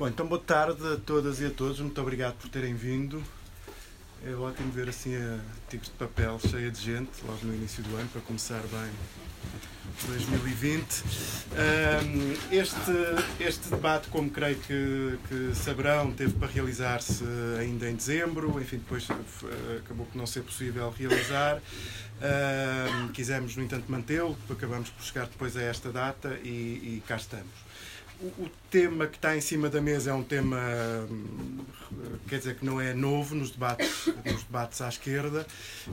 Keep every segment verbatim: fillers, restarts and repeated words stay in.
Bom, então boa tarde a todas e a todos, muito obrigado por terem vindo. É ótimo ver assim a tipos de papel cheia de gente, logo no início do ano, para começar bem dois mil e vinte. Um, este, este debate, como creio que, que saberão, teve para realizar-se ainda em dezembro, enfim, depois acabou por não ser possível realizar. Um, quisemos, no entanto, mantê-lo, acabamos por chegar depois a esta data e, e cá estamos. O tema que está em cima da mesa é um tema, quer dizer, que não é novo nos debates, nos debates à esquerda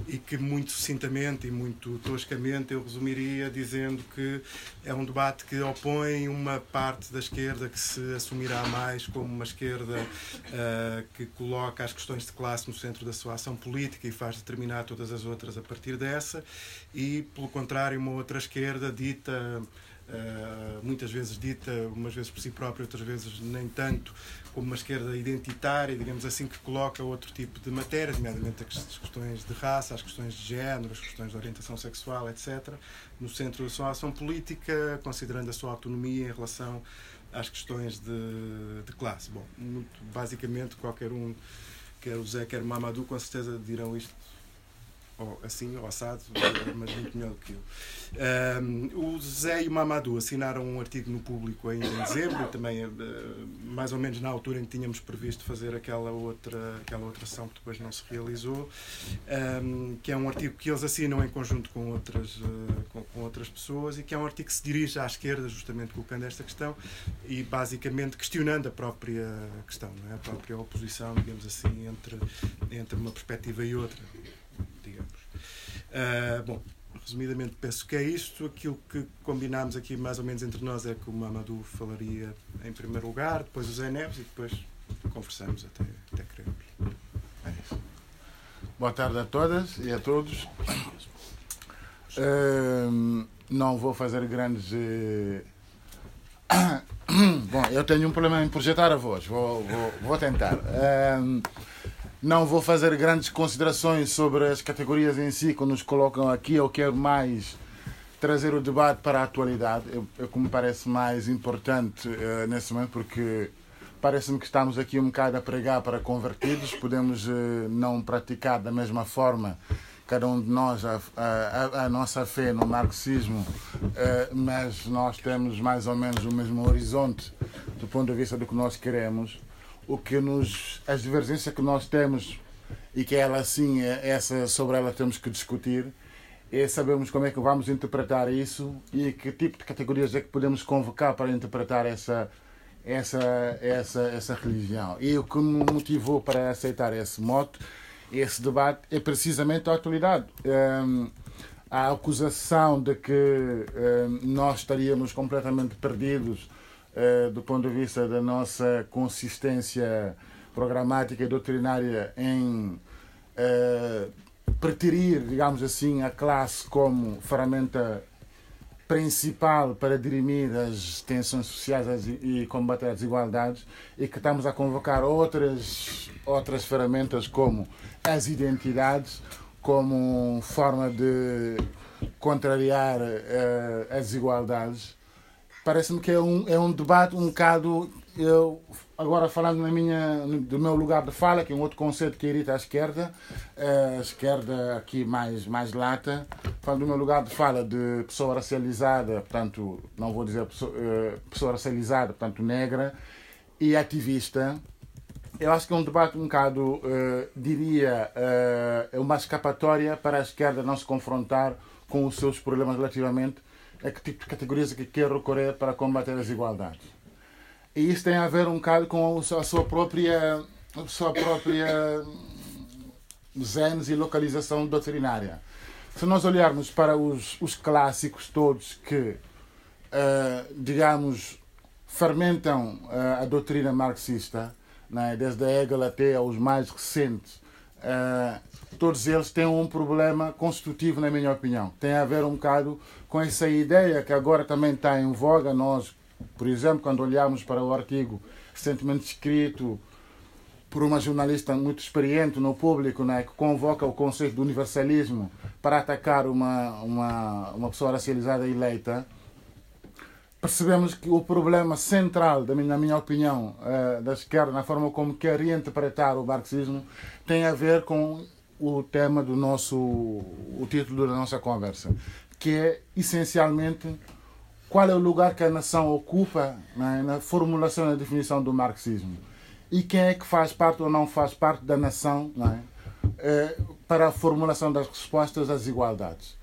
e que muito sucintamente e muito toscamente eu resumiria dizendo que é um debate que opõe uma parte da esquerda que se assumirá mais como uma esquerda uh, que coloca as questões de classe no centro da sua ação política e faz determinar todas as outras a partir dessa e, pelo contrário, uma outra esquerda dita... Uh, muitas vezes dita, umas vezes por si própria, outras vezes nem tanto, como uma esquerda identitária, digamos assim, que coloca outro tipo de matéria, nomeadamente as questões de raça, as questões de género, as questões de orientação sexual, etcétera, no centro da sua ação política, considerando a sua autonomia em relação às questões de, de classe. Bom, muito basicamente, qualquer um, quer o Zé, quer o Mamadou, com certeza dirão isto ou assim, ou assado, mas muito melhor do que eu. Um, o Zé e o Mamadou assinaram um artigo no Público ainda em dezembro, também uh, mais ou menos na altura em que tínhamos previsto fazer aquela outra, aquela outra ação que depois não se realizou, um, que é um artigo que eles assinam em conjunto com outras, uh, com, com outras pessoas e que é um artigo que se dirige à esquerda, justamente colocando esta questão e basicamente questionando a própria questão, não é? A própria oposição, digamos assim, entre, entre uma perspectiva e outra. Uh, bom, resumidamente penso que é isto. Aquilo que combinámos aqui mais ou menos entre nós é que o Mamadou falaria em primeiro lugar, depois o José Neves e depois conversamos até, até queremos. É isso. Boa tarde a todas e a todos. Uh, não vou fazer grandes... Uh... Bom, eu tenho um problema em projetar a voz, vou, vou, vou tentar. Uh... Não vou fazer grandes considerações sobre as categorias em si que nos colocam aqui. Eu quero mais trazer o debate para a atualidade. É o que me parece mais importante uh, nesse momento, porque parece-me que estamos aqui um bocado a pregar para convertidos. Podemos uh, não praticar da mesma forma, cada um de nós, a, a, a nossa fé no marxismo, uh, mas nós temos mais ou menos o mesmo horizonte do ponto de vista do que nós queremos. O que nos, as divergências que nós temos e que ela sim, essa, sobre ela temos que discutir é sabermos como é que vamos interpretar isso e que tipo de categorias é que podemos convocar para interpretar essa, essa, essa, essa religião. E o que me motivou para aceitar esse mote, esse debate, é precisamente a atualidade. Hum, a acusação de que hum, nós estaríamos completamente perdidos do ponto de vista da nossa consistência programática e doutrinária em eh, preterir, digamos assim, a classe como ferramenta principal para dirimir as tensões sociais e combater as desigualdades, e que estamos a convocar outras, outras ferramentas como as identidades, como forma de contrariar eh, as desigualdades. Parece-me que é um, é um debate um bocado, eu, agora falando na minha, do meu lugar de fala, que é um outro conceito que irrita a esquerda, a esquerda aqui mais, mais lata, falando do meu lugar de fala de pessoa racializada, portanto, não vou dizer pessoa, pessoa racializada, portanto, negra, e ativista, eu acho que é um debate um bocado, eh, diria, eh, é uma escapatória para a esquerda não se confrontar com os seus problemas relativamente a que tipo de categorias que quer recorrer para combater as desigualdades. E isso tem a ver um bocado com a sua própria, a sua própria genes e localização doutrinária. Se nós olharmos para os, os clássicos todos que, uh, digamos, fermentam uh, a doutrina marxista, né, desde Hegel até aos mais recentes, uh, todos eles têm um problema constitutivo, na minha opinião. Tem a ver um bocado com essa ideia que agora também está em voga. Nós, por exemplo, quando olhamos para o artigo recentemente escrito por uma jornalista muito experiente no Público, né, que convoca o conceito de universalismo para atacar uma, uma, uma pessoa racializada eleita, percebemos que o problema central, na minha opinião, da esquerda, na forma como quer reinterpretar o marxismo, tem a ver com o tema do nosso, o título da nossa conversa, que é, essencialmente, qual é o lugar que a nação ocupa, né, na formulação e na definição do marxismo. E quem é que faz parte ou não faz parte da nação, né, para a formulação das respostas às igualdades.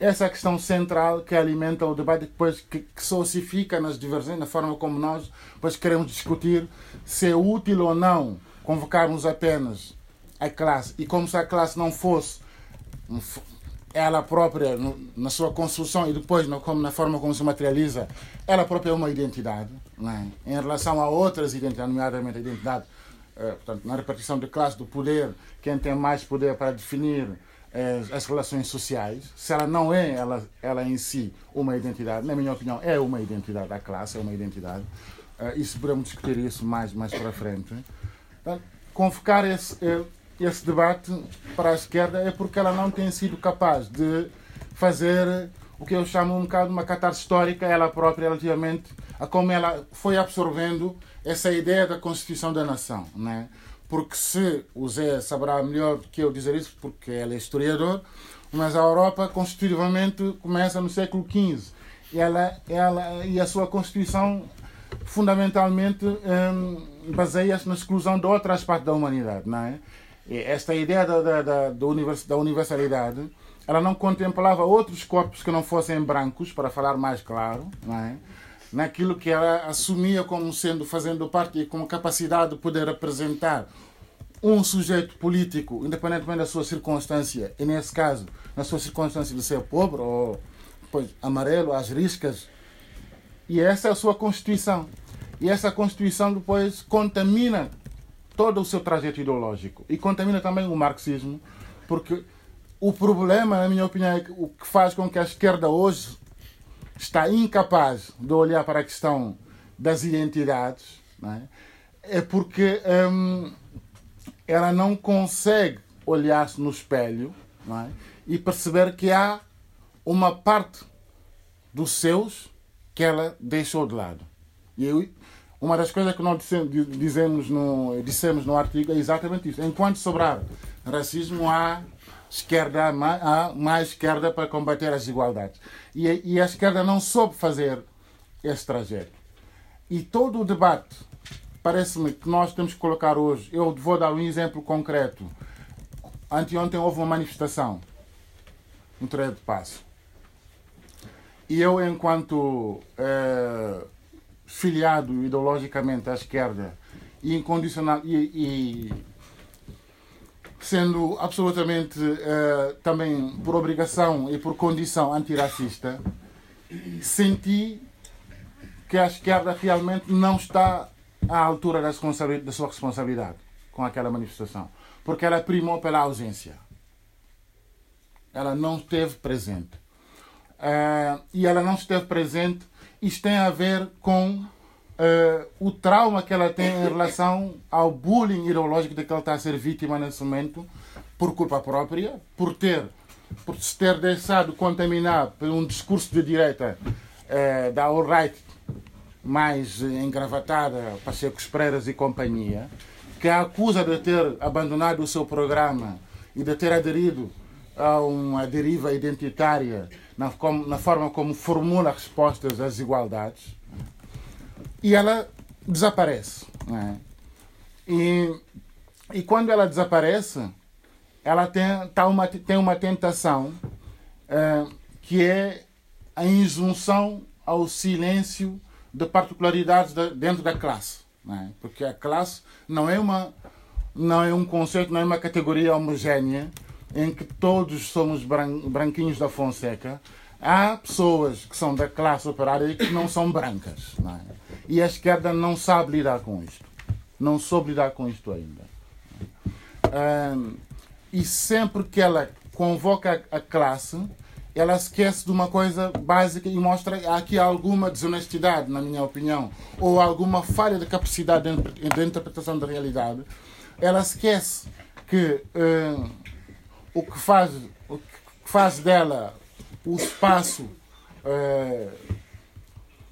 Essa é a questão central que alimenta o debate, depois que, que se ossifica nas divergências, na forma como nós depois queremos discutir se é útil ou não convocarmos apenas a classe, e como se a classe não fosse ela própria no, na sua construção e depois no, como, na forma como se materializa, ela própria é uma identidade, não é? Em relação a outras identidades, nomeadamente a identidade, eh, portanto, na repartição de classe, do poder, quem tem mais poder para definir as relações sociais. Se ela não é ela, ela em si uma identidade, na minha opinião é uma identidade, a classe é uma identidade, uh, e se podemos discutir isso mais, mais para frente. Portanto, convocar esse, esse debate para a esquerda é porque ela não tem sido capaz de fazer o que eu chamo um bocado de uma catarse histórica ela própria relativamente a como ela foi absorvendo essa ideia da constituição da nação, né? Porque se o Zé saberá melhor do que eu dizer isso, porque ele é historiador, mas a Europa constitutivamente começa no século quinze. E, ela, ela, e a sua Constituição fundamentalmente um, baseia-se na exclusão de outras partes da humanidade. Não é? E esta ideia da, da, da, da universalidade, ela não contemplava outros corpos que não fossem brancos, para falar mais claro, não é? Naquilo que ela assumia como sendo, fazendo parte e com capacidade de poder representar um sujeito político, independentemente da sua circunstância, e nesse caso, na sua circunstância de ser pobre ou pois, amarelo, às riscas. E essa é a sua Constituição. E essa Constituição depois contamina todo o seu trajeto ideológico e contamina também o marxismo, porque o problema, na minha opinião, é o que faz com que a esquerda hoje está incapaz de olhar para a questão das identidades, não é? É porque hum, ela não consegue olhar-se no espelho, não é? E perceber que há uma parte dos seus que ela deixou de lado. E eu, uma das coisas que nós dizemos no, dissemos no artigo é exatamente isso. Enquanto sobrar racismo, há esquerda, há mais esquerda para combater as desigualdades. E, e a esquerda não soube fazer esse trajeto. E todo o debate, parece-me que nós temos que colocar hoje, eu vou dar um exemplo concreto. Anteontem houve uma manifestação no Terreiro do Paço. E eu, enquanto eh, filiado ideologicamente à esquerda e incondicional e, e sendo absolutamente uh, também por obrigação e por condição antirracista, senti que a esquerda realmente não está à altura da sua responsabilidade com aquela manifestação, porque ela primou pela ausência. Ela não esteve presente. Uh, e ela não esteve presente, isto tem a ver com Uh, o trauma que ela tem em relação ao bullying ideológico de que ela está a ser vítima nesse momento, por culpa própria, por ter, por se ter deixado contaminar por um discurso de direita uh, da alt-right mais engravatada, Pacheco Espreiras e companhia, que a acusa de ter abandonado o seu programa e de ter aderido a uma deriva identitária na, como, na forma como formula respostas às desigualdades. E ela desaparece. Né? E, e quando ela desaparece, ela tem, tá uma, tem uma tentação uh, que é a injunção ao silêncio de particularidades de, dentro da classe. Né? Porque a classe não é, uma, não é um conceito, não é uma categoria homogénea em que todos somos bran, branquinhos da Fonseca. Há pessoas que são da classe operária e que não são brancas. Não é? E a esquerda não sabe lidar com isto. Não soube lidar com isto ainda. Um, e sempre que ela convoca a classe, ela esquece de uma coisa básica e mostra aqui alguma desonestidade, na minha opinião, ou alguma falha de capacidade de interpretação da realidade. Ela esquece que um, o, que faz, o que faz dela o espaço Uh,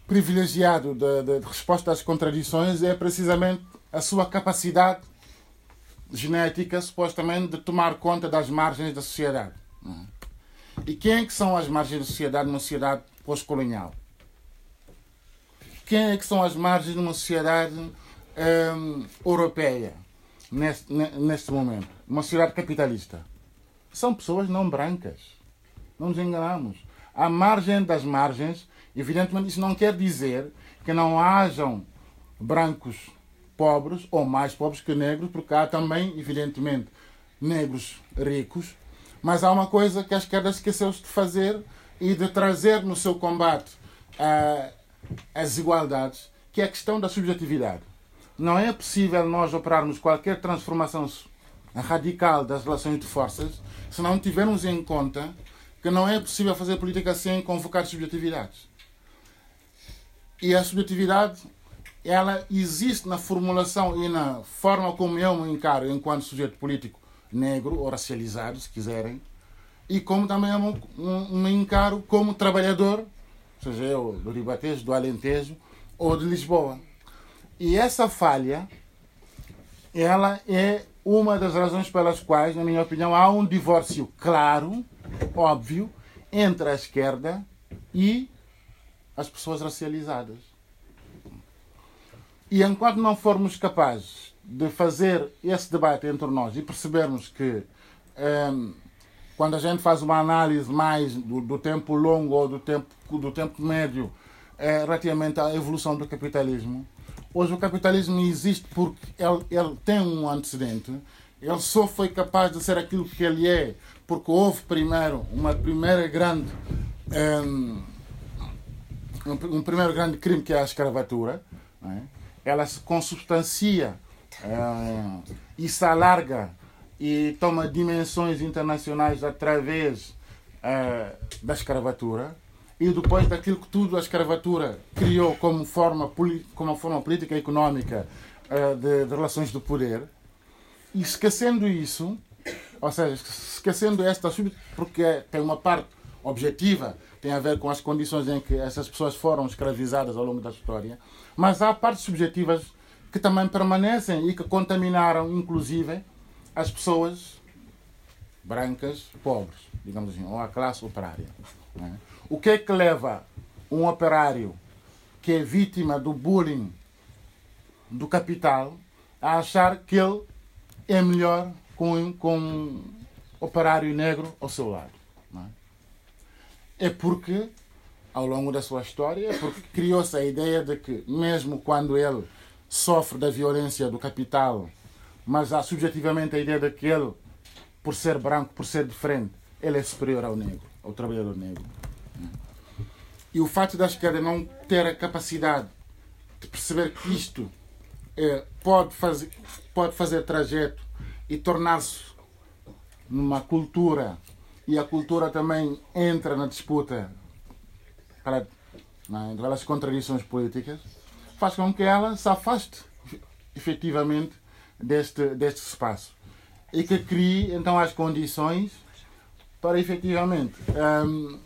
privilegiado de, de resposta às contradições é precisamente a sua capacidade genética, supostamente, de tomar conta das margens da sociedade. E quem é que são as margens da sociedade numa sociedade pós-colonial? Quem é que são as margens de uma sociedade hum, europeia neste, neste momento? Uma sociedade capitalista. São pessoas não brancas. Não nos enganamos. A margem das margens, evidentemente, isso não quer dizer que não hajam brancos pobres ou mais pobres que negros, porque há também, evidentemente, negros ricos. Mas há uma coisa que a esquerda esqueceu-se de fazer e de trazer no seu combate a, as desigualdades, que é a questão da subjetividade. Não é possível nós operarmos qualquer transformação radical das relações de forças se não tivermos em conta que não é possível fazer política sem convocar subjetividades. E a subjetividade, ela existe na formulação e na forma como eu me encaro enquanto sujeito político negro ou racializado, se quiserem, e como também eu me encaro como trabalhador, seja eu do Ribatejo, do Alentejo ou de Lisboa. E essa falha, ela é uma das razões pelas quais, na minha opinião, há um divórcio claro, óbvio, entre a esquerda e as pessoas racializadas. E enquanto não formos capazes de fazer esse debate entre nós e percebermos que um, quando a gente faz uma análise mais do, do tempo longo ou do tempo, do tempo médio é, relativamente à evolução do capitalismo, hoje o capitalismo existe porque ele, ele tem um antecedente, ele só foi capaz de ser aquilo que ele é porque houve primeiro uma primeira grande um, um primeiro grande crime, que é a escravatura, não é? Ela se consubstancia uh, e se alarga e toma dimensões internacionais através uh, da escravatura e depois daquilo que tudo a escravatura criou como forma, como forma política e económica uh, de, de relações de poder. E esquecendo isso, ou seja, esquecendo esta porque tem uma parte objetiva, tem a ver com as condições em que essas pessoas foram escravizadas ao longo da história, mas há partes subjetivas que também permanecem e que contaminaram, inclusive, as pessoas brancas, pobres, digamos assim, ou a classe operária. Né? O que é que leva um operário que é vítima do bullying do capital a achar que ele é melhor com, com um operário negro ao seu lado? Né? É porque, ao longo da sua história, é porque criou-se a ideia de que, mesmo quando ele sofre da violência do capital, mas há subjetivamente a ideia de que ele, por ser branco, por ser diferente, ele é superior ao negro, ao trabalhador negro. E o fato da esquerda não ter a capacidade de perceber que isto é, pode, fazer, pode fazer trajeto e tornar-se numa cultura, e a cultura também entra na disputa para, né, pelas contradições políticas, faz com que ela se afaste efetivamente deste, deste espaço e que crie então as condições para efetivamente um,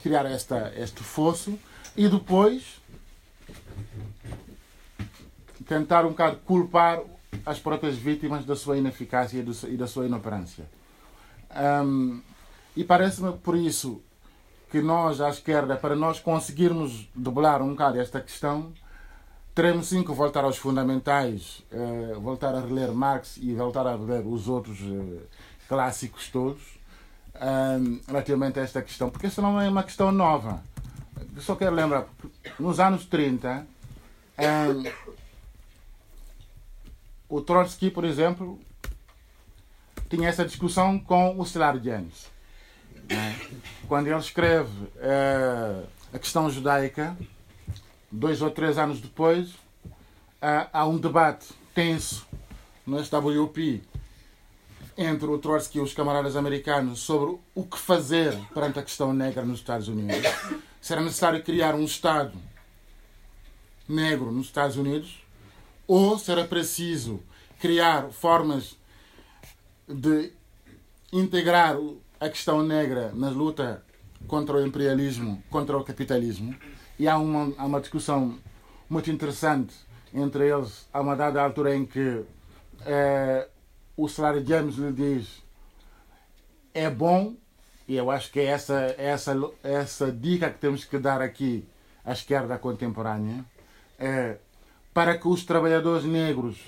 criar esta, este fosso e depois tentar um bocado culpar as próprias vítimas da sua ineficácia e da sua inoperância. Um, E parece-me, por isso, que nós, à esquerda, para nós conseguirmos dobrar um bocado esta questão, teremos sim que voltar aos fundamentais, eh, voltar a reler Marx e voltar a reler os outros eh, clássicos todos, eh, relativamente a esta questão. Porque esta não é uma questão nova. Eu só quero lembrar, nos anos trinta, eh, o Trotsky, por exemplo, tinha essa discussão com o Slavery James. Quando ele escreve uh, a questão judaica, dois ou três anos depois, uh, há um debate tenso no S W P entre o Trotsky e os camaradas americanos sobre o que fazer perante a questão negra nos Estados Unidos. Se era necessário criar um Estado negro nos Estados Unidos ou se era preciso criar formas de integrar a questão negra na luta contra o imperialismo, contra o capitalismo, e há uma, há uma discussão muito interessante entre eles. Há uma dada altura em que é, o Slavery James lhe diz é bom, e eu acho que é essa, essa, essa dica que temos que dar aqui à esquerda contemporânea, é, para que os trabalhadores negros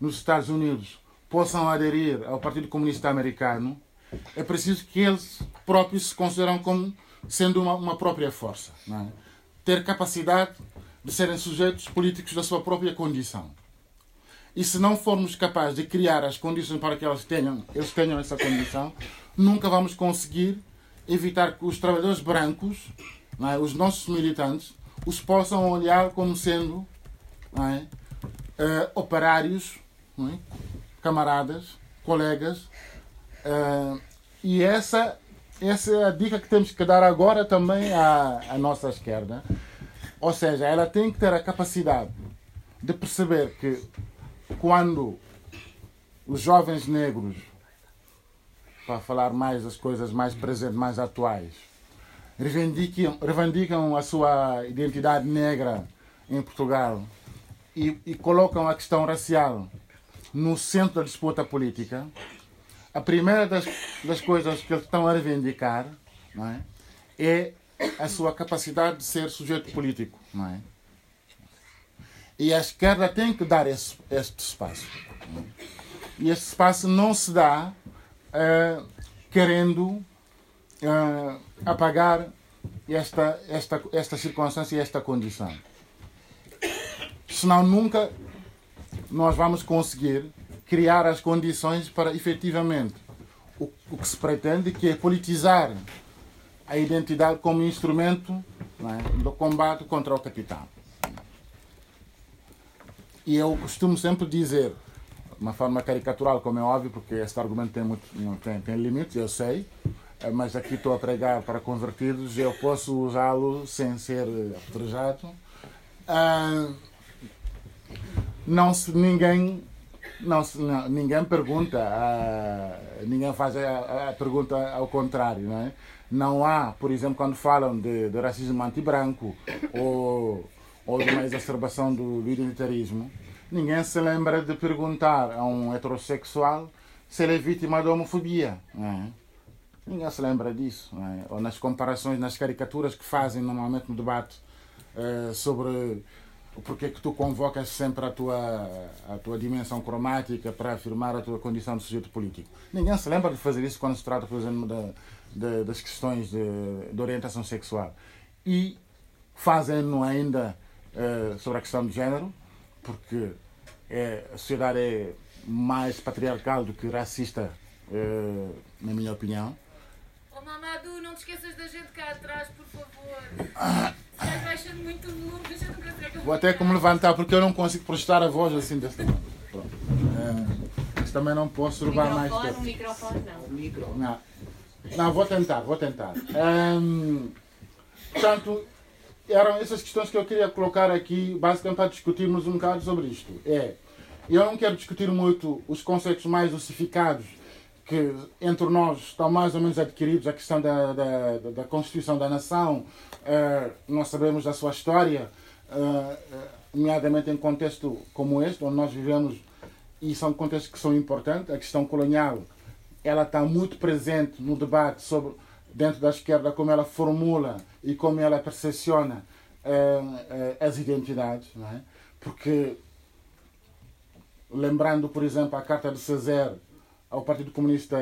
nos Estados Unidos possam aderir ao Partido Comunista Americano, é preciso que eles próprios se consideram como sendo uma, uma própria força, não é? Ter capacidade de serem sujeitos políticos da sua própria condição. E se não formos capazes de criar as condições para que eles tenham, eles tenham essa condição, nunca vamos conseguir evitar que os trabalhadores brancos, não é, os nossos militantes, os possam olhar como sendo, não é, uh, operários, não é, camaradas, colegas. Uh, e essa, essa é a dica que temos que dar agora também à, à nossa esquerda. Ou seja, ela tem que ter a capacidade de perceber que quando os jovens negros, para falar mais das coisas mais presentes, mais atuais, reivindicam, reivindicam a sua identidade negra em Portugal e, e colocam a questão racial no centro da disputa política, a primeira das, das coisas que eles estão a reivindicar, não é, é a sua capacidade de ser sujeito político, não é? E a esquerda tem que dar esse, este espaço. Não é? E este espaço não se dá uh, querendo uh, apagar esta, esta, esta circunstância e esta condição. Senão nunca nós vamos conseguir criar as condições para, efetivamente, o, o que se pretende, que é politizar a identidade como instrumento, não é, do combate contra o capital. E eu costumo sempre dizer, de uma forma caricatural, como é óbvio, porque este argumento tem, muito, tem, tem limites, eu sei, mas aqui estou a pregar para convertidos, eu posso usá-lo sem ser apetrejado. Ah, não se ninguém... Não, não, ninguém pergunta, a, ninguém faz a, a pergunta ao contrário, não é? Não há, por exemplo, quando falam de, de racismo antibranco ou, ou de uma exacerbação do, do identitarismo, ninguém se lembra de perguntar a um heterossexual se ele é vítima da homofobia, não é? Ninguém se lembra disso, não é? Ou nas comparações, nas caricaturas que fazem normalmente no debate eh, sobre... Porque é que tu convocas sempre a tua, a tua dimensão cromática para afirmar a tua condição de sujeito político? Ninguém se lembra de fazer isso quando se trata, por exemplo, de, de, das questões de, de orientação sexual. E fazem-no ainda uh, sobre a questão de género, porque é, a sociedade é mais patriarcal do que racista, uh, na minha opinião. Oh, Mamadou, não te esqueças da gente cá atrás, por favor. Ah. Estás baixando muito o volume, deixa eu nunca tragar. Vou até como levantar, porque eu não consigo prestar a voz assim desta maneira. Pronto. É, mas também não posso roubar mais tempo. O microfone não. O micro. Não. Não, vou tentar, vou tentar. Um, portanto, eram essas questões que eu queria colocar aqui, basicamente para discutirmos um bocado sobre isto. É, eu não quero discutir muito os conceitos mais ossificados que entre nós estão mais ou menos adquiridos, a questão da, da, da Constituição da Nação, uh, nós sabemos da sua história, uh, nomeadamente em contexto como este, onde nós vivemos, e são contextos que são importantes. A questão colonial, ela está muito presente no debate sobre, dentro da esquerda, como ela formula e como ela percepciona uh, uh, as identidades, não é? Porque, lembrando, por exemplo, a Carta de César, ao Partido Comunista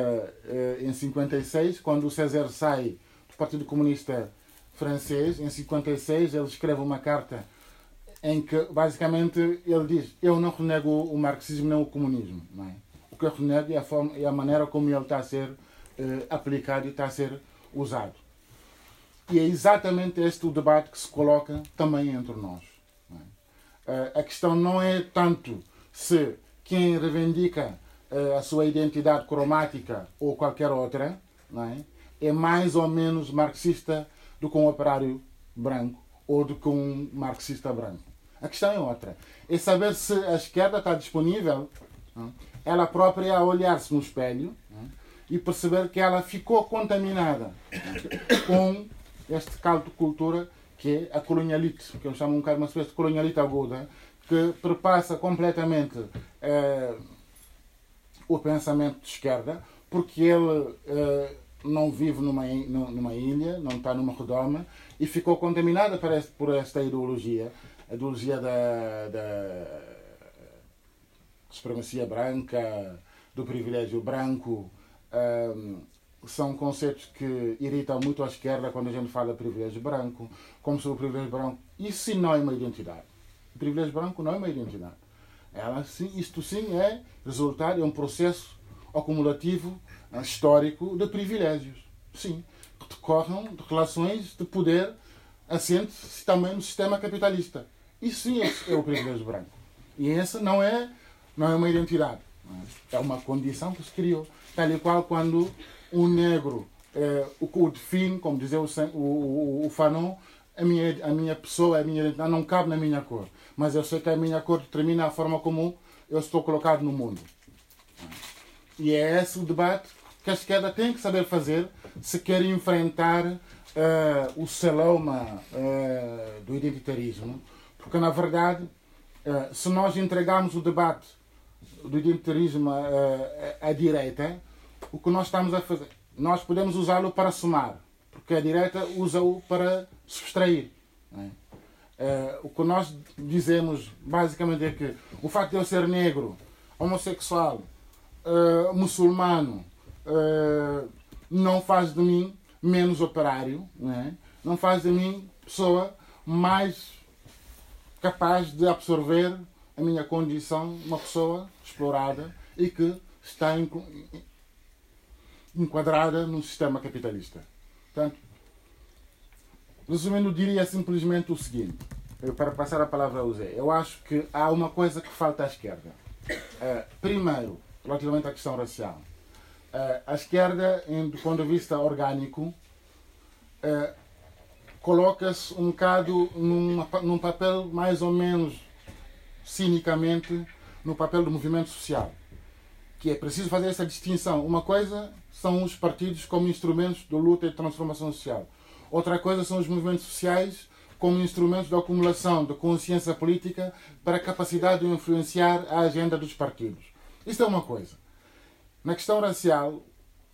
em cinquenta e seis, quando o César sai do Partido Comunista Francês, em cinquenta e seis ele escreve uma carta em que basicamente ele diz: eu não renego o marxismo nem o comunismo, não é? O que eu renego é a forma, é a maneira como ele está a ser eh, aplicado e está a ser usado. E é exatamente este o debate que se coloca também entre nós, não é? A questão não é tanto se quem reivindica a sua identidade cromática ou qualquer outra, não é? É mais ou menos marxista do que um operário branco ou do que um marxista branco. A questão é outra. É saber se a esquerda está disponível, não é? Ela própria a olhar-se no espelho, não é? E perceber que ela ficou contaminada, não é? Com este caldo de cultura que é a colonialite, que eu chamo um bocado uma espécie de colonialite aguda, que perpassa completamente eh, o pensamento de esquerda, porque ele eh, não vive numa, numa ilha, não está numa redoma, e ficou contaminada por esta, por esta ideologia, a ideologia da, da supremacia branca, do privilégio branco. Um, são conceitos que irritam muito a esquerda quando a gente fala de privilégio branco, como se o privilégio branco, isso sim não é uma identidade. O privilégio branco não é uma identidade. Ela, sim, isto sim é resultado, é um processo acumulativo, histórico, de privilégios, sim, que decorrem de relações de poder assente também no sistema capitalista. Isso sim é o privilégio branco. E essa não é, não é uma identidade, é uma condição que se criou. Tal e qual quando o negro, eh, o, o define, como dizia o, o, o Fanon, a minha, a minha pessoa, a minha identidade não cabe na minha cor. Mas eu sei que a minha cor determina a forma como eu estou colocado no mundo. E é esse o debate que a esquerda tem que saber fazer se quer enfrentar eh, o celeuma eh, do identitarismo. Porque, na verdade, eh, se nós entregarmos o debate do identitarismo eh, à direita, o que nós estamos a fazer, nós podemos usá-lo para somar, porque a direita usa-o para subtrair. Né? É, o que nós dizemos, basicamente, é que o facto de eu ser negro, homossexual, uh, muçulmano, uh, não faz de mim menos operário, né? Não faz de mim pessoa mais capaz de absorver a minha condição, uma pessoa explorada e que está em enquadrada no sistema capitalista. Portanto, resumindo, diria simplesmente o seguinte, para passar a palavra ao Zé. Eu acho que há uma coisa que falta à esquerda. Uh, primeiro, relativamente à questão racial. Uh, a esquerda, em, do ponto de vista orgânico, uh, coloca-se um bocado numa, num papel, mais ou menos cinicamente, no papel do movimento social. Que é preciso fazer essa distinção. Uma coisa são os partidos como instrumentos de luta e de transformação social. Outra coisa são os movimentos sociais como instrumentos de acumulação de consciência política para a capacidade de influenciar a agenda dos partidos. Isto é uma coisa. Na questão racial,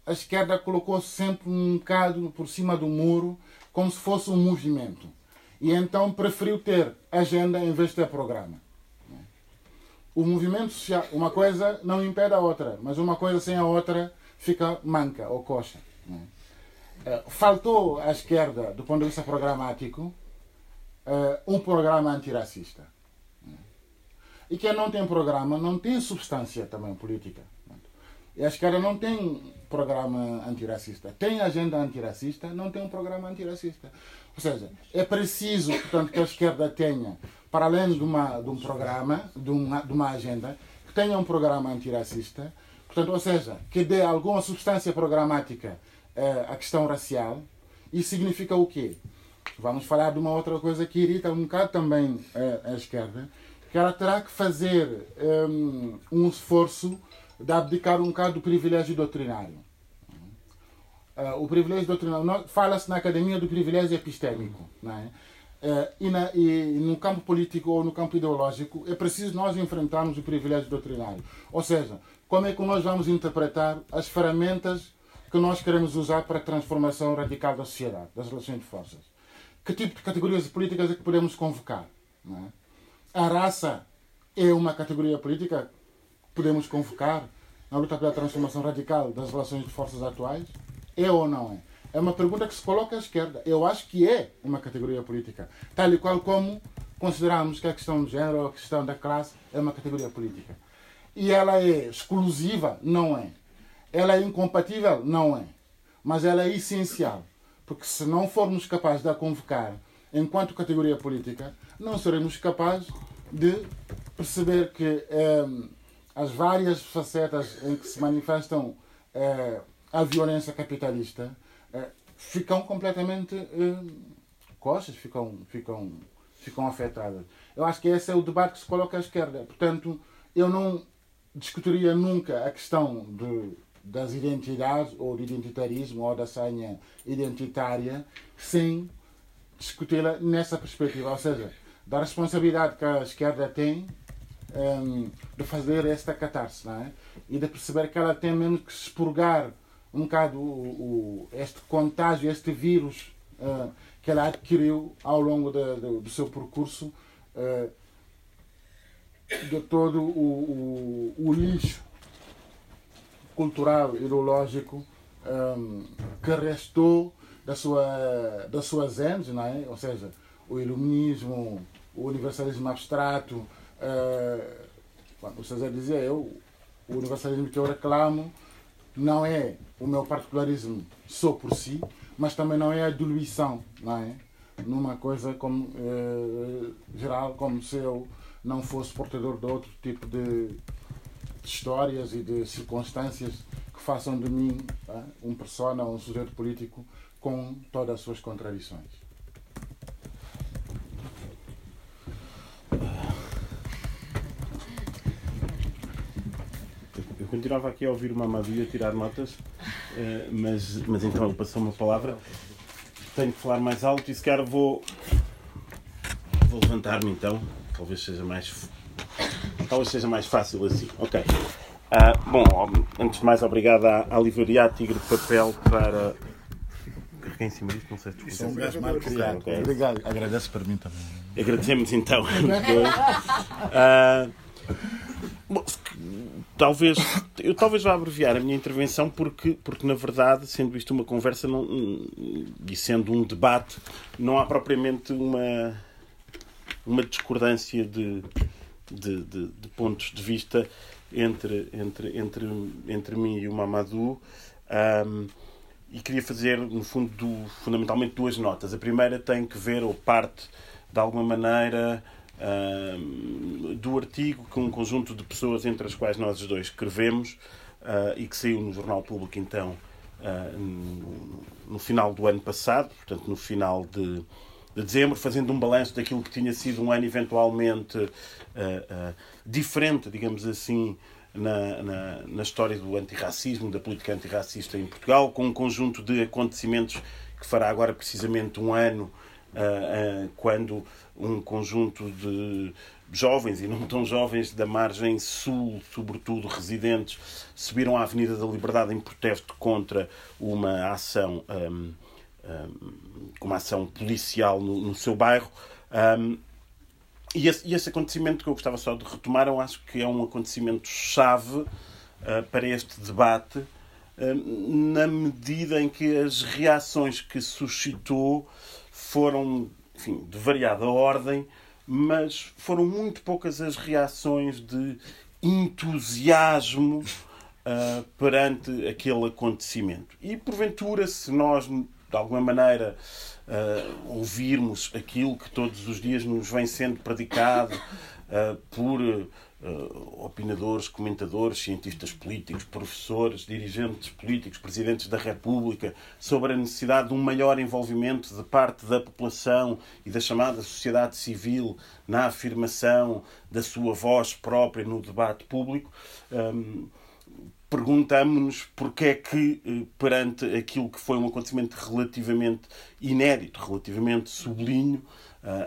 a esquerda colocou-se sempre um bocado por cima do muro, como se fosse um movimento. E então preferiu ter agenda em vez de ter programa. O movimento social, uma coisa não impede a outra, mas uma coisa sem a outra fica manca ou coxa. Faltou à esquerda, do ponto de vista programático, um programa antirracista. E quem não tem programa não tem substância também política. E a esquerda não tem programa antirracista. Tem agenda antirracista, não tem um programa antirracista. Ou seja, é preciso, portanto, que a esquerda tenha, para além de, uma, de um programa, de uma, de uma agenda, que tenha um programa antirracista, portanto, ou seja, que dê alguma substância programática eh, à questão racial. Isso significa o quê? Vamos falar de uma outra coisa que irrita um bocado também eh, a esquerda, que ela terá que fazer eh, um esforço de abdicar um bocado do privilégio doutrinário. Uh, o privilégio doutrinário, fala-se na academia do privilégio epistêmico, não é? Uh, e, na, e no campo político ou no campo ideológico, é preciso nós enfrentarmos o privilégio doutrinário. Ou seja, como é que nós vamos interpretar as ferramentas que nós queremos usar para a transformação radical da sociedade, das relações de forças? Que tipo de categorias políticas é que podemos convocar? Não é? A raça é uma categoria política que podemos convocar na luta pela transformação radical das relações de forças atuais? É ou não é? É uma pergunta que se coloca à esquerda. Eu acho que é uma categoria política. Tal e qual como consideramos que a questão do género ou a questão da classe é uma categoria política. E ela é exclusiva? Não é. Ela é incompatível? Não é. Mas ela é essencial. Porque se não formos capazes de a convocar enquanto categoria política, não seremos capazes de perceber que eh, as várias facetas em que se manifestam eh, a violência capitalista ficam completamente eh, coxas, ficam, ficam, ficam afetadas. Eu acho que esse é o debate que se coloca à esquerda. Portanto, eu não discutiria nunca a questão de, das identidades, ou do identitarismo, ou da sanha identitária, sem discuti-la nessa perspectiva, ou seja, da responsabilidade que a esquerda tem um, de fazer esta catarse, não é? E de perceber que ela tem mesmo que expurgar um bocado o, o, este contágio, este vírus uh, que ela adquiriu ao longo de, de, do seu percurso, uh, de todo o, o, o lixo cultural e ideológico um, que restou da sua, das suas entes, não é? Ou seja, o iluminismo, o universalismo abstrato, uh, bom, o César dizia, eu, o universalismo que eu reclamo não é o meu particularismo só por si, mas também não é a diluição, não é? Numa coisa como, uh, geral, como se eu não fosse portador de outro tipo de, de histórias e de circunstâncias que façam de mim tá, um persona, um sujeito político com todas as suas contradições. Eu continuava aqui a ouvir o Mamadou e a tirar notas, mas, mas então ele passou uma palavra. Tenho que falar mais alto e se calhar vou, vou levantar-me então. Talvez seja mais, talvez seja mais fácil assim. Ok. Uh, bom, antes de mais, obrigado à, à livraria Tigre de Papel para... Carreguei em cima disto, não sei se desculpa. Isso é um gajo mais obrigado. Okay. Obrigado. Agradece para mim também. Agradecemos então. uh, bom, talvez... Eu talvez vá abreviar a minha intervenção porque, porque na verdade, sendo isto uma conversa não, e sendo um debate, não há propriamente uma... uma discordância de, de, de, de pontos de vista entre, entre, entre, entre mim e o Mamadou um, e queria fazer, no fundo, do, fundamentalmente duas notas. A primeira tem que ver, ou parte, de alguma maneira, um, do artigo que um conjunto de pessoas, entre as quais nós os dois escrevemos uh, e que saiu no Jornal Público, então, uh, no, no final do ano passado, portanto, no final de... de dezembro, fazendo um balanço daquilo que tinha sido um ano eventualmente uh, uh, diferente, digamos assim, na, na, na história do antirracismo, da política antirracista em Portugal, com um conjunto de acontecimentos que fará agora precisamente um ano, uh, uh, quando um conjunto de jovens, e não tão jovens, da margem sul, sobretudo residentes, subiram à Avenida da Liberdade em protesto contra uma ação... Um, com uma ação policial no, no seu bairro um, e, esse, e esse acontecimento que eu gostava só de retomar, eu acho que é um acontecimento chave uh, para este debate um, na medida em que as reações que suscitou foram, enfim, de variada ordem, mas foram muito poucas as reações de entusiasmo uh, perante aquele acontecimento. E porventura, se nós de alguma maneira, uh, ouvirmos aquilo que todos os dias nos vem sendo predicado uh, por uh, opinadores, comentadores, cientistas políticos, professores, dirigentes políticos, presidentes da República, sobre a necessidade de um maior envolvimento de parte da população e da chamada sociedade civil na afirmação da sua voz própria no debate público. Um, Perguntamo-nos porque é que, perante aquilo que foi um acontecimento relativamente inédito, relativamente sublinho,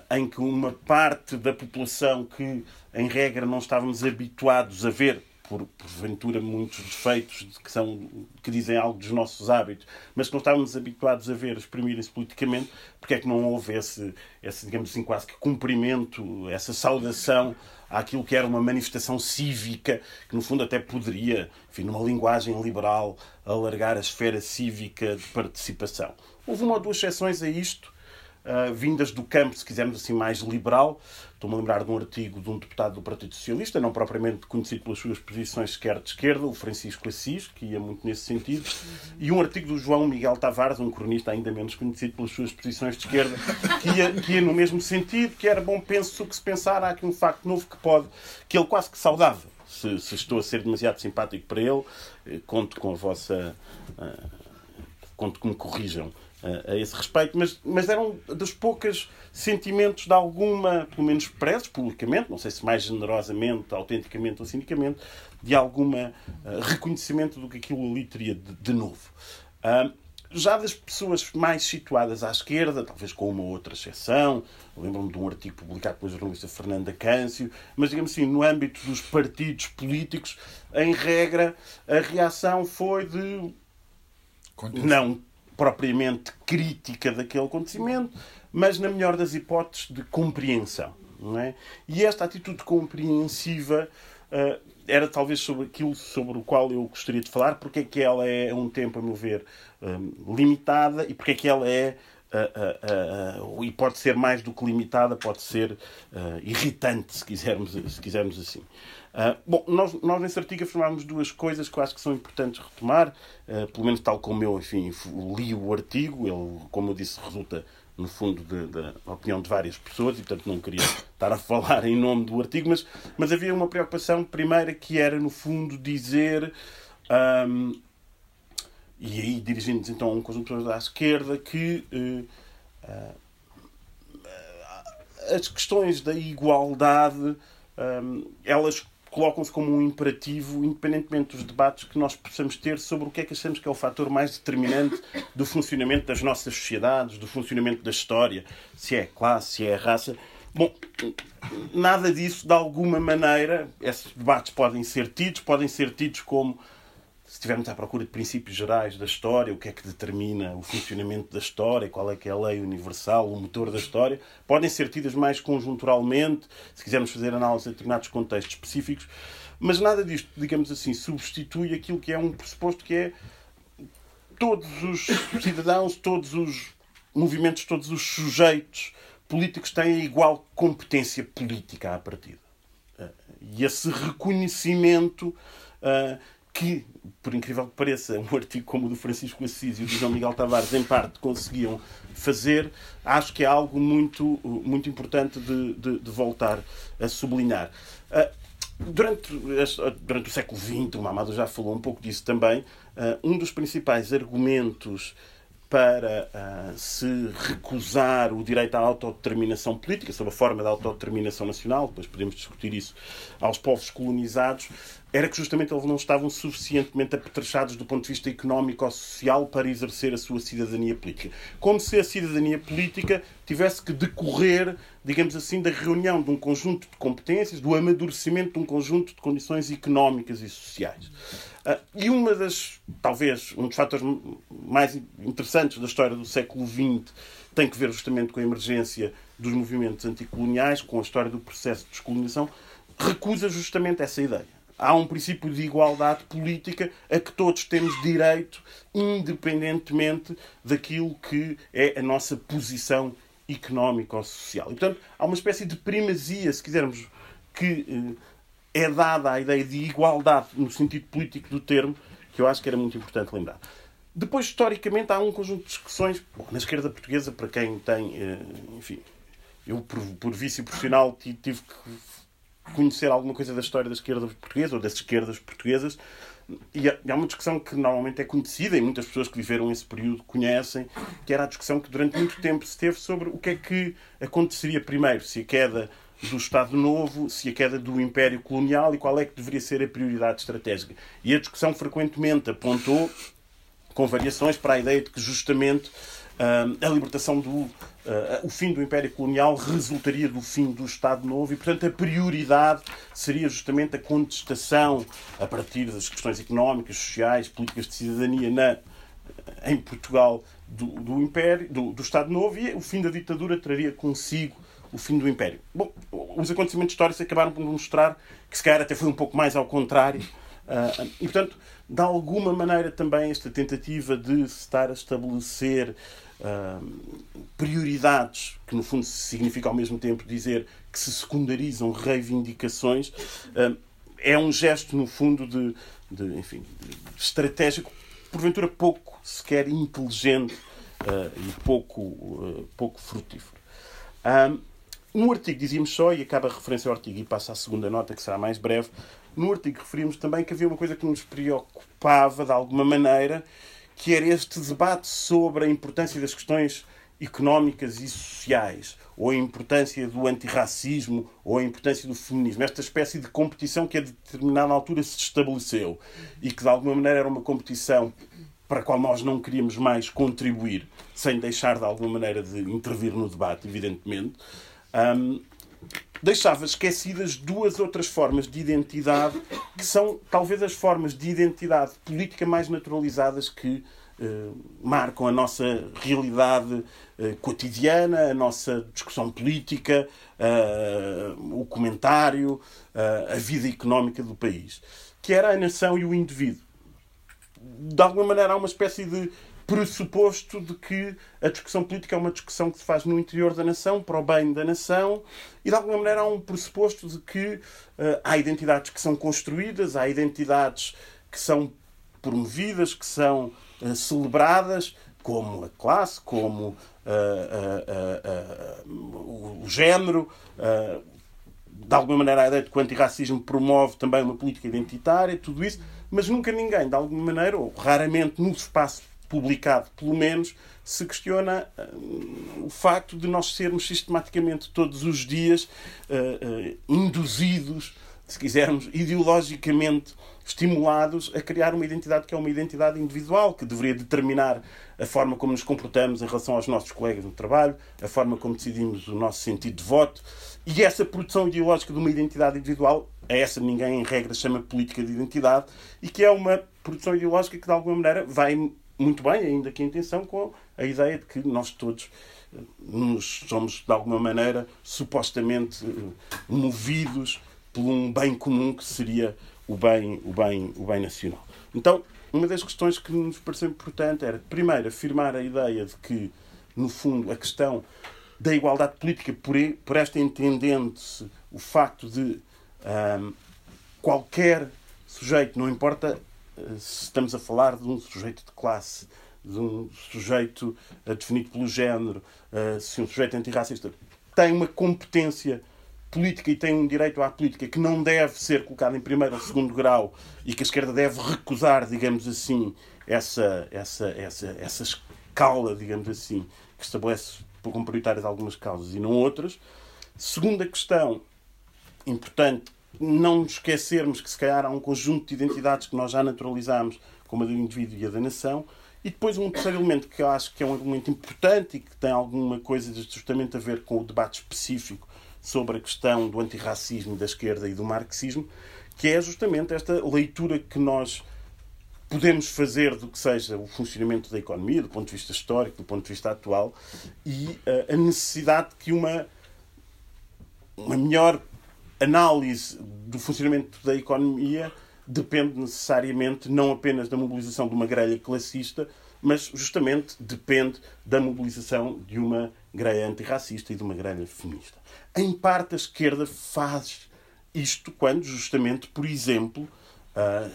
em que uma parte da população que, em regra, não estávamos habituados a ver, por porventura muitos defeitos que, são, que dizem algo dos nossos hábitos, mas que não estávamos habituados a ver exprimirem-se politicamente, porque é que não houve esse, esse, digamos assim, quase que cumprimento, essa saudação àquilo que era uma manifestação cívica, que no fundo até poderia, enfim, numa linguagem liberal, alargar a esfera cívica de participação. Houve uma ou duas exceções a isto, uh, vindas do campo, se quisermos assim, mais liberal. Estou-me a lembrar de um artigo de um deputado do Partido Socialista, não propriamente conhecido pelas suas posições sequer de esquerda, o Francisco Assis, que ia muito nesse sentido, e um artigo do João Miguel Tavares, um cronista ainda menos conhecido pelas suas posições de esquerda, que ia, que ia no mesmo sentido, que era bom, penso o que se pensar, há aqui um facto novo que pode, que ele quase que saudava, se, se estou a ser demasiado simpático para ele, conto com a vossa... Uh, conto que me corrijam a esse respeito, mas, mas eram dos poucos sentimentos de alguma, pelo menos presos publicamente, não sei se mais generosamente, autenticamente ou cinicamente, de alguma uh, reconhecimento do que aquilo ali teria de, de novo. Uh, Já das pessoas mais situadas à esquerda, talvez com uma ou outra exceção, lembro-me de um artigo publicado pela jornalista Fernanda Câncio, mas, digamos assim, no âmbito dos partidos políticos, em regra, a reação foi de Contexto. não propriamente crítica daquele acontecimento, mas, na melhor das hipóteses, de compreensão. Não é? E esta atitude compreensiva uh, era talvez sobre aquilo sobre o qual eu gostaria de falar, porque é que ela é, a um tempo, a meu ver, um, limitada, e porque é que ela é, uh, uh, uh, uh, e pode ser mais do que limitada, pode ser uh, irritante, se quisermos, se quisermos assim. Uh, bom, nós, nós nesse artigo afirmámos duas coisas que eu acho que são importantes retomar, uh, pelo menos tal como eu, enfim, li o artigo, ele, como eu disse, resulta no fundo da opinião de várias pessoas, e portanto não queria estar a falar em nome do artigo, mas, mas havia uma preocupação primeira que era, no fundo, dizer, um, e aí dirigindo-nos então a um conjunto de pessoas à esquerda, que uh, uh, as questões da igualdade, um, elas colocam-se como um imperativo, independentemente dos debates que nós possamos ter sobre o que é que achamos que é o fator mais determinante do funcionamento das nossas sociedades, do funcionamento da história, se é classe, se é raça. Bom, nada disso, de alguma maneira, esses debates podem ser tidos, podem ser tidos como, se estivermos à procura de princípios gerais da história, o que é que determina o funcionamento da história, qual é que é a lei universal, o motor da história, podem ser tidas mais conjunturalmente, se quisermos fazer análise a determinados contextos específicos, mas nada disto, digamos assim, substitui aquilo que é um pressuposto que é todos os cidadãos, todos os movimentos, todos os sujeitos políticos têm a igual competência política à partida. E esse reconhecimento que, por incrível que pareça, um artigo como o do Francisco Assis e o do João Miguel Tavares, em parte, conseguiam fazer, acho que é algo muito, muito importante de, de, de voltar a sublinhar. Durante, durante o século vinte, o Mamadou já falou um pouco disso também, um dos principais argumentos para uh, se recusar o direito à autodeterminação política, sob a forma da autodeterminação nacional, depois podemos discutir isso, aos povos colonizados, era que justamente eles não estavam suficientemente apetrechados do ponto de vista económico ou social para exercer a sua cidadania política. Como se a cidadania política tivesse que decorrer, digamos assim, da reunião de um conjunto de competências, do amadurecimento de um conjunto de condições económicas e sociais. Uh, e uma das, talvez, um dos fatores mais interessantes da história do século vinte tem que ver justamente com a emergência dos movimentos anticoloniais, com a história do processo de descolonização, recusa justamente essa ideia. Há um princípio de igualdade política a que todos temos direito, independentemente daquilo que é a nossa posição económica ou social. E, portanto, há uma espécie de primazia, se quisermos, que é dada à ideia de igualdade no sentido político do termo, que eu acho que era muito importante lembrar. Depois, historicamente, há um conjunto de discussões, bom, na esquerda portuguesa, para quem tem, enfim, eu por, por vício profissional tive que conhecer alguma coisa da história da esquerda portuguesa ou das esquerdas portuguesas, e há uma discussão que normalmente é conhecida e muitas pessoas que viveram esse período conhecem, que era a discussão que durante muito tempo se teve sobre o que é que aconteceria primeiro, se a queda do Estado Novo, se a queda do Império Colonial e qual é que deveria ser a prioridade estratégica. E a discussão frequentemente apontou, com variações, para a ideia de que justamente uh, a libertação do... Uh, o fim do Império Colonial resultaria do fim do Estado Novo e, portanto, a prioridade seria justamente a contestação a partir das questões económicas, sociais, políticas de cidadania na, em Portugal do, do, Império, do, do Estado Novo, e o fim da ditadura traria consigo o fim do Império. Bom, os acontecimentos históricos acabaram por mostrar que se calhar até foi um pouco mais ao contrário. Uh, e, portanto, de alguma maneira também esta tentativa de estar a estabelecer uh, prioridades, que no fundo significa ao mesmo tempo dizer que se secundarizam reivindicações, uh, é um gesto, no fundo, de, de, enfim, de estratégico, porventura pouco sequer inteligente uh, e pouco, uh, pouco frutífero. Um, no artigo dizíamos só, e acaba a referência ao artigo e passa à segunda nota, que será mais breve, no artigo referimos também que havia uma coisa que nos preocupava, de alguma maneira, que era este debate sobre a importância das questões económicas e sociais, ou a importância do antirracismo, ou a importância do feminismo. Esta espécie de competição que a determinada altura se estabeleceu, e que de alguma maneira era uma competição para a qual nós não queríamos mais contribuir, sem deixar de alguma maneira de intervir no debate, evidentemente, um, deixava esquecidas duas outras formas de identidade, que são talvez as formas de identidade política mais naturalizadas que eh, marcam a nossa realidade eh, cotidiana, a nossa discussão política, eh, o comentário, eh, a vida económica do país, que era a nação e o indivíduo. De alguma maneira há uma espécie de pressuposto de que a discussão política é uma discussão que se faz no interior da nação, para o bem da nação, e de alguma maneira há um pressuposto de que uh, há identidades que são construídas, há identidades que são promovidas, que são uh, celebradas, como a classe, como uh, uh, uh, uh, o género. Uh, de alguma maneira a ideia de que o antirracismo promove também uma política identitária, tudo isso, mas nunca ninguém, de alguma maneira, ou raramente no espaço publicado, pelo menos, se questiona uh, o facto de nós sermos sistematicamente todos os dias uh, uh, induzidos, se quisermos, ideologicamente estimulados a criar uma identidade que é uma identidade individual, que deveria determinar a forma como nos comportamos em relação aos nossos colegas no trabalho, a forma como decidimos o nosso sentido de voto. E essa produção ideológica de uma identidade individual, a essa ninguém, em regra, chama política de identidade, e que é uma produção ideológica que, de alguma maneira, vai muito bem, ainda que em tensão, com a ideia de que nós todos nos somos, de alguma maneira, supostamente movidos por um bem comum que seria o bem, o bem, o bem nacional. Então, uma das questões que nos pareceu importante era, primeiro, afirmar a ideia de que, no fundo, a questão da igualdade política, por esta entendendo-se o facto de hum, qualquer sujeito, não importa se estamos a falar de um sujeito de classe, de um sujeito definido pelo género, se um sujeito antirracista tem uma competência política e tem um direito à política que não deve ser colocado em primeiro ou segundo grau e que a esquerda deve recusar, digamos assim, essa, essa, essa, essa escala, digamos assim, que estabelece como prioritárias algumas causas e não outras. Segunda questão importante, não nos esquecermos que, se calhar, há um conjunto de identidades que nós já naturalizámos, como a do indivíduo e a da nação. E depois um terceiro elemento que eu acho que é um elemento importante e que tem alguma coisa justamente a ver com o debate específico sobre a questão do antirracismo, da esquerda e do marxismo, que é justamente esta leitura que nós podemos fazer do que seja o funcionamento da economia, do ponto de vista histórico, do ponto de vista atual, e a necessidade que uma, uma melhor análise do funcionamento da economia depende necessariamente não apenas da mobilização de uma grelha classista, mas justamente depende da mobilização de uma grelha antirracista e de uma grelha feminista. Em parte, a esquerda faz isto quando, justamente, por exemplo,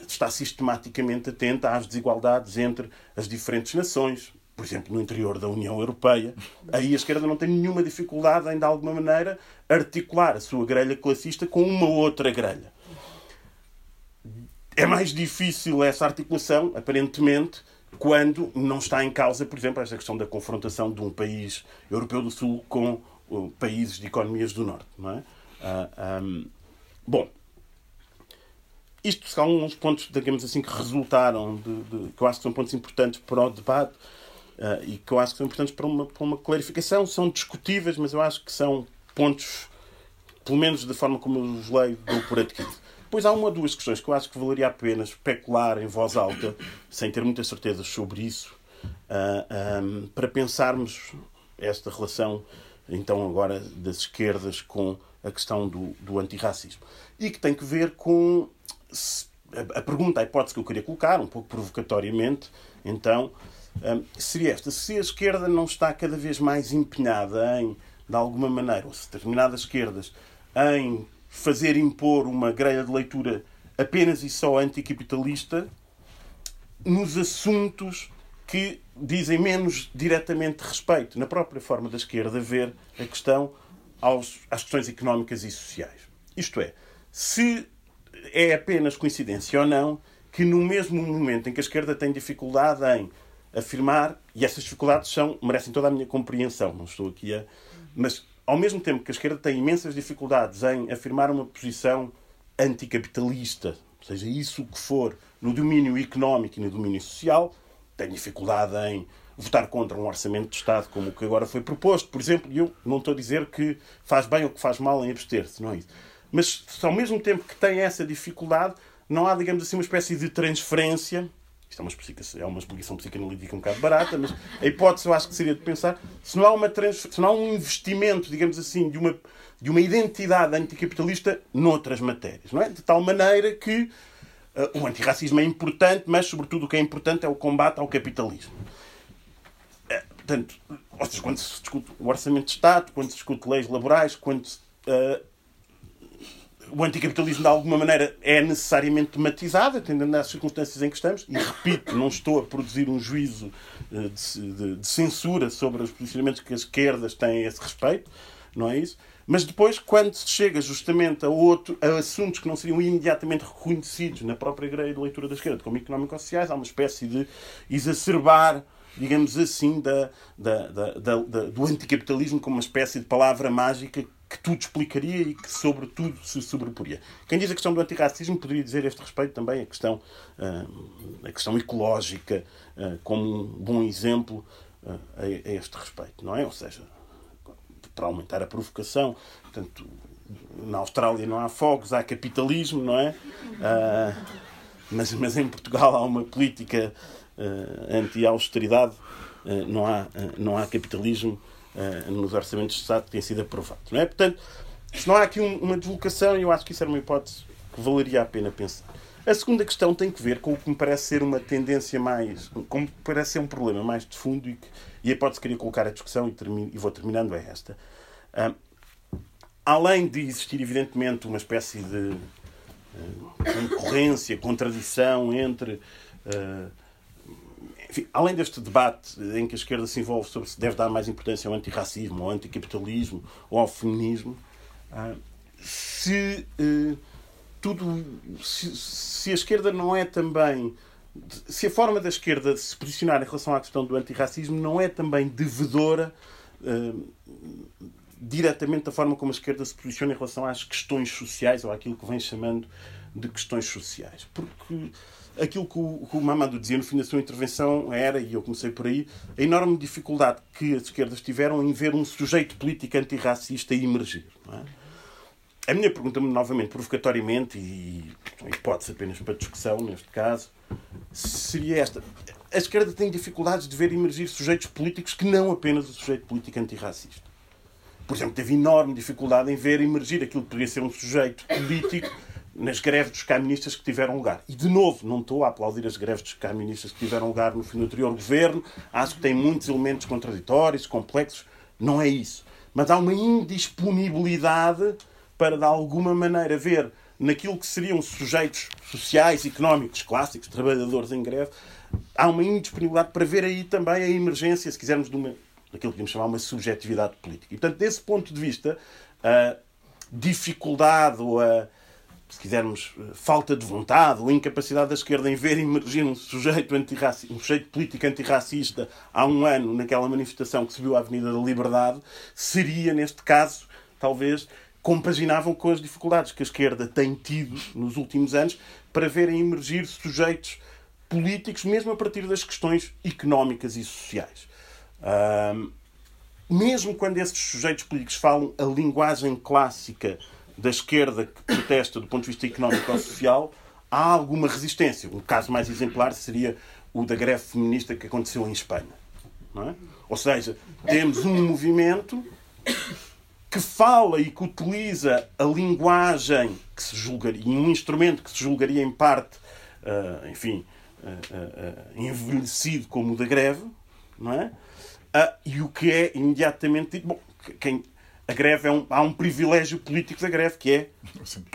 está sistematicamente atenta às desigualdades entre as diferentes nações, por exemplo, no interior da União Europeia. Aí a esquerda não tem nenhuma dificuldade em, de alguma maneira, articular a sua grelha classista com uma outra grelha. É mais difícil essa articulação, aparentemente, quando não está em causa, por exemplo, esta questão da confrontação de um país europeu do Sul com países de economias do Norte. Não é? Ah, um, bom, isto são alguns pontos, digamos assim, que resultaram, de, de, que eu acho que são pontos importantes para o debate, uh, e que eu acho que são importantes para uma, para uma clarificação. São discutíveis, mas eu acho que são pontos, pelo menos da forma como eu os leio, dou por adquirido. Depois há uma ou duas questões que eu acho que valeria a pena especular em voz alta, sem ter muitas certezas sobre isso, uh, um, para pensarmos esta relação, então, agora, das esquerdas com a questão do, do antirracismo. E que tem que ver com a pergunta, a hipótese que eu queria colocar, um pouco provocatoriamente, então, seria esta. Se a esquerda não está cada vez mais empenhada em, de alguma maneira, ou se determinadas esquerdas, em fazer impor uma grelha de leitura apenas e só anticapitalista, nos assuntos que dizem menos diretamente respeito, na própria forma da esquerda ver a questão, aos, às questões económicas e sociais. Isto é, se é apenas coincidência ou não que, no mesmo momento em que a esquerda tem dificuldade em afirmar, e essas dificuldades são, merecem toda a minha compreensão, não estou aqui a... Mas, ao mesmo tempo que a esquerda tem imensas dificuldades em afirmar uma posição anticapitalista, seja isso o que for, no domínio económico e no domínio social, tem dificuldade em votar contra um orçamento de Estado como o que agora foi proposto, por exemplo, e eu não estou a dizer que faz bem ou que faz mal em abster-se, não é isso. Mas, ao mesmo tempo que tem essa dificuldade, não há, digamos assim, uma espécie de transferência. Isto é uma, é uma explicação psicanalítica um bocado barata, mas a hipótese eu acho que seria de pensar se não há, uma trans, se não há um investimento, digamos assim, de uma, de uma identidade anticapitalista noutras matérias, não é? De tal maneira que uh, o antirracismo é importante, mas, sobretudo, o que é importante é o combate ao capitalismo. Uh, portanto, quando se discute o orçamento de Estado, quando se discute leis laborais, quando se... Uh, O anticapitalismo, de alguma maneira, é necessariamente tematizado, atendendo às circunstâncias em que estamos. E, repito, não estou a produzir um juízo de, de, de censura sobre os posicionamentos que as esquerdas têm a esse respeito. Não é isso? Mas depois, quando se chega justamente a, outro, a assuntos que não seriam imediatamente reconhecidos na própria grelha de leitura da esquerda, como económico-sociais, há uma espécie de exacerbar, digamos assim, da, da, da, da, da, do anticapitalismo como uma espécie de palavra mágica que tudo explicaria e que, sobretudo, se sobreporia. Quem diz a questão do antirracismo poderia dizer a este respeito também a questão, a questão ecológica como um bom exemplo a este respeito, não é? Ou seja, para aumentar a provocação, portanto, na Austrália não há fogos, há capitalismo, não é? Mas, mas em Portugal há uma política anti-austeridade, não há, não há capitalismo nos orçamentos de Estado que têm sido aprovados. Não é? Portanto, se não há aqui um, uma deslocação, eu acho que isso era uma hipótese que valeria a pena pensar. A segunda questão tem que ver com o que me parece ser uma tendência mais... como parece ser um problema mais de fundo e, que, e a hipótese que queria colocar à discussão, e, termino, e vou terminando, é esta. Um, além de existir, evidentemente, uma espécie de um, concorrência, contradição entre... Uh, Enfim, além deste debate em que a esquerda se envolve sobre se deve dar mais importância ao antirracismo, ao anticapitalismo ou ao feminismo, se, eh, tudo, se, se a esquerda não é também... Se a forma da esquerda se posicionar em relação à questão do antirracismo não é também devedora eh, diretamente da forma como a esquerda se posiciona em relação às questões sociais ou àquilo que vem chamando de questões sociais. Porque... Aquilo que o, que o Mamadou dizia no fim da sua intervenção era, e eu comecei por aí, a enorme dificuldade que as esquerdas tiveram em ver um sujeito político antirracista emergir. Não é? A minha pergunta, novamente, provocatoriamente, e uma hipótese apenas para discussão, neste caso, seria esta. A esquerda tem dificuldades de ver emergir sujeitos políticos que não apenas o sujeito político antirracista. Por exemplo, teve enorme dificuldade em ver emergir aquilo que poderia ser um sujeito político nas greves dos camionistas que tiveram lugar. E, de novo, não estou a aplaudir as greves dos camionistas que tiveram lugar no fim do anterior governo. Acho que tem muitos elementos contraditórios, complexos. Não é isso. Mas há uma indisponibilidade para, de alguma maneira, ver naquilo que seriam sujeitos sociais, económicos, clássicos, trabalhadores em greve, há uma indisponibilidade para ver aí também a emergência, se quisermos, de uma, daquilo que podemos chamar uma subjetividade política. E, portanto, desse ponto de vista, a dificuldade ou a se quisermos, falta de vontade ou incapacidade da esquerda em ver emergir um sujeito, um sujeito político antirracista há um ano naquela manifestação que subiu à Avenida da Liberdade, seria, neste caso, talvez, compaginável com as dificuldades que a esquerda tem tido nos últimos anos para verem emergir sujeitos políticos, mesmo a partir das questões económicas e sociais. Um, mesmo quando esses sujeitos políticos falam a linguagem clássica da esquerda que protesta do ponto de vista económico ou social, há alguma resistência. O caso mais exemplar seria o da greve feminista que aconteceu em Espanha. Não é? Ou seja, temos um movimento que fala e que utiliza a linguagem que se julgaria, um instrumento que se julgaria em parte, uh, enfim, uh, uh, uh, envelhecido como o da greve, não é? Uh, e o que é imediatamente dito, bom, quem A greve é um, há um privilégio político da greve, que é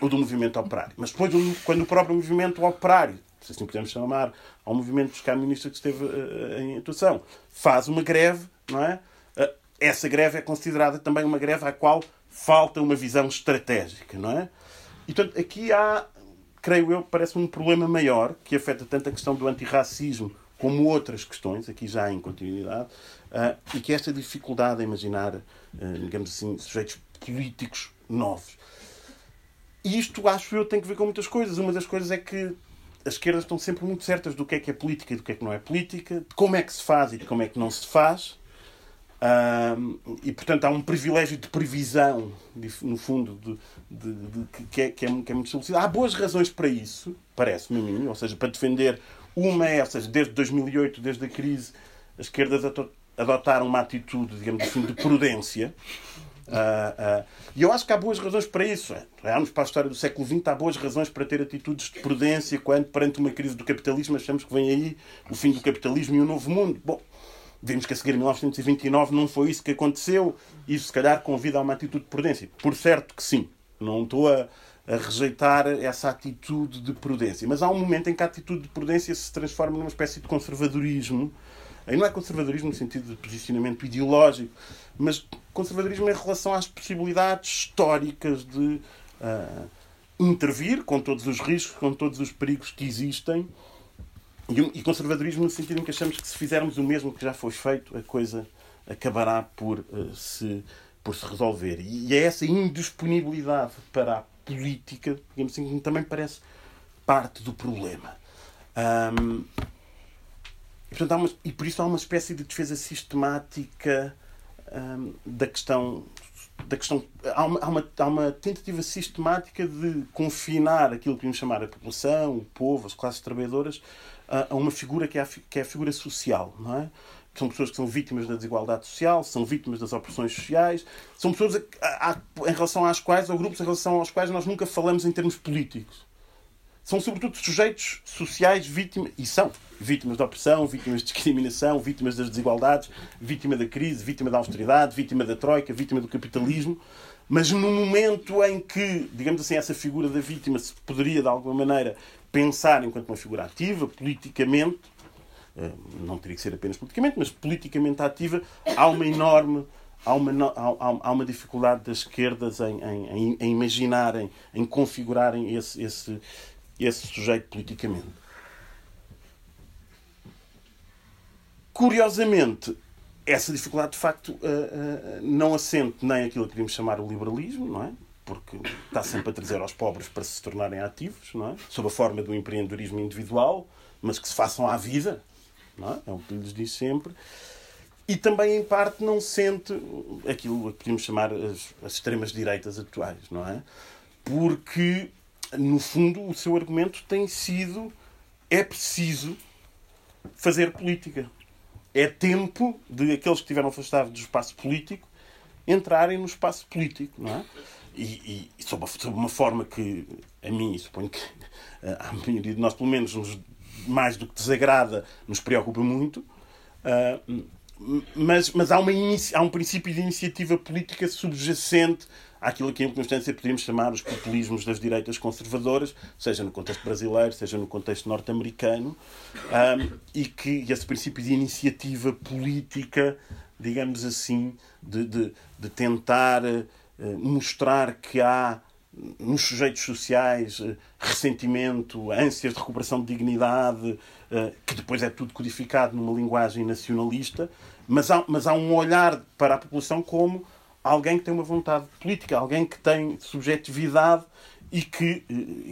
o do movimento operário. Mas depois, quando o próprio movimento operário, se assim podemos chamar, ao movimento dos camionistas que esteve uh, em atuação, faz uma greve, não é? Uh, essa greve é considerada também uma greve à qual falta uma visão estratégica, não é? E, portanto, aqui há, creio eu, parece um problema maior, que afeta tanto a questão do antirracismo como outras questões, aqui já em continuidade, uh, e que esta dificuldade a imaginar, uh, digamos assim, sujeitos políticos novos. E isto, acho eu, tem que ver com muitas coisas. Uma das coisas é que as esquerdas estão sempre muito certas do que é que é política e do que é que não é política, de como é que se faz e de como é que não se faz. Um, e, portanto, há um privilégio de previsão, de, no fundo, de, de, de, de, que, é, que, é, que é muito estabelecido. Há boas razões para isso, parece-me a mim, ou seja, para defender uma é, ou seja, desde dois mil e oito, desde a crise, as esquerdas adotaram uma atitude, digamos assim, de prudência. Uh, uh, e eu acho que há boas razões para isso. Olharmos para a história do século vinte, há boas razões para ter atitudes de prudência quando, perante uma crise do capitalismo, achamos que vem aí o fim do capitalismo e um novo mundo. Bom, vimos que a seguir em mil novecentos e vinte e nove não foi isso que aconteceu. Isso, se calhar, convida a uma atitude de prudência. Por certo que sim. Não estou a, a rejeitar essa atitude de prudência. Mas há um momento em que a atitude de prudência se transforma numa espécie de conservadorismo. Aí não é conservadorismo no sentido de posicionamento ideológico, mas conservadorismo em relação às possibilidades históricas de uh, intervir com todos os riscos, com todos os perigos que existem. E conservadorismo no sentido em que achamos que se fizermos o mesmo que já foi feito, a coisa acabará por, uh, se, por se resolver. E é essa indisponibilidade para a política, digamos assim, que também parece parte do problema. Um, e, portanto, há uma, e por isso há uma espécie de defesa sistemática um, da questão... Da questão há, uma, há, uma, há uma tentativa sistemática de confinar aquilo que podemos chamar a população, o povo, as classes trabalhadoras, a uma figura que é a, que é a figura social, não é? Que são pessoas que são vítimas da desigualdade social, são vítimas das opressões sociais, são pessoas a, a, a, em relação às quais, ou grupos em relação aos quais nós nunca falamos em termos políticos. São sobretudo sujeitos sociais vítimas, e são vítimas da opressão, vítimas de discriminação, vítimas das desigualdades, vítima da crise, vítima da austeridade, vítima da troika, vítima do capitalismo. Mas no momento em que, digamos assim, essa figura da vítima se poderia, de alguma maneira, pensar enquanto uma figura ativa, politicamente, não teria que ser apenas politicamente, mas politicamente ativa, há uma enorme... Há uma, há, há uma dificuldade das esquerdas em, em, em imaginarem, em configurarem esse... esse esse sujeito politicamente. Curiosamente, essa dificuldade, de facto, não assente nem aquilo que podemos chamar o liberalismo, não é? Porque está sempre a trazer aos pobres para se tornarem ativos, não é? Sob a forma do empreendedorismo individual, mas que se façam à vida, não é? É o que lhes diz sempre. E também, em parte, não sente aquilo que podemos chamar as, as extremas-direitas atuais, não é? Porque... No fundo, o seu argumento tem sido: é preciso fazer política. É tempo de aqueles que estiveram afastados do espaço político entrarem no espaço político, não é? E, e sob uma forma que a mim, e suponho que a maioria de nós, pelo menos, nos, mais do que desagrada, nos preocupa muito. Uh, mas, mas há, uma inicia, há um princípio de iniciativa política subjacente àquilo que, em circunstância, poderíamos chamar os populismos das direitas conservadoras, seja no contexto brasileiro, seja no contexto norte-americano, um, e que esse princípio de iniciativa política, digamos assim, de, de, de tentar uh, mostrar que há, nos sujeitos sociais, uh, ressentimento, ânsias de recuperação de dignidade, uh, que depois é tudo codificado numa linguagem nacionalista, mas há, mas há um olhar para a população como... Alguém que tem uma vontade política, alguém que tem subjetividade e que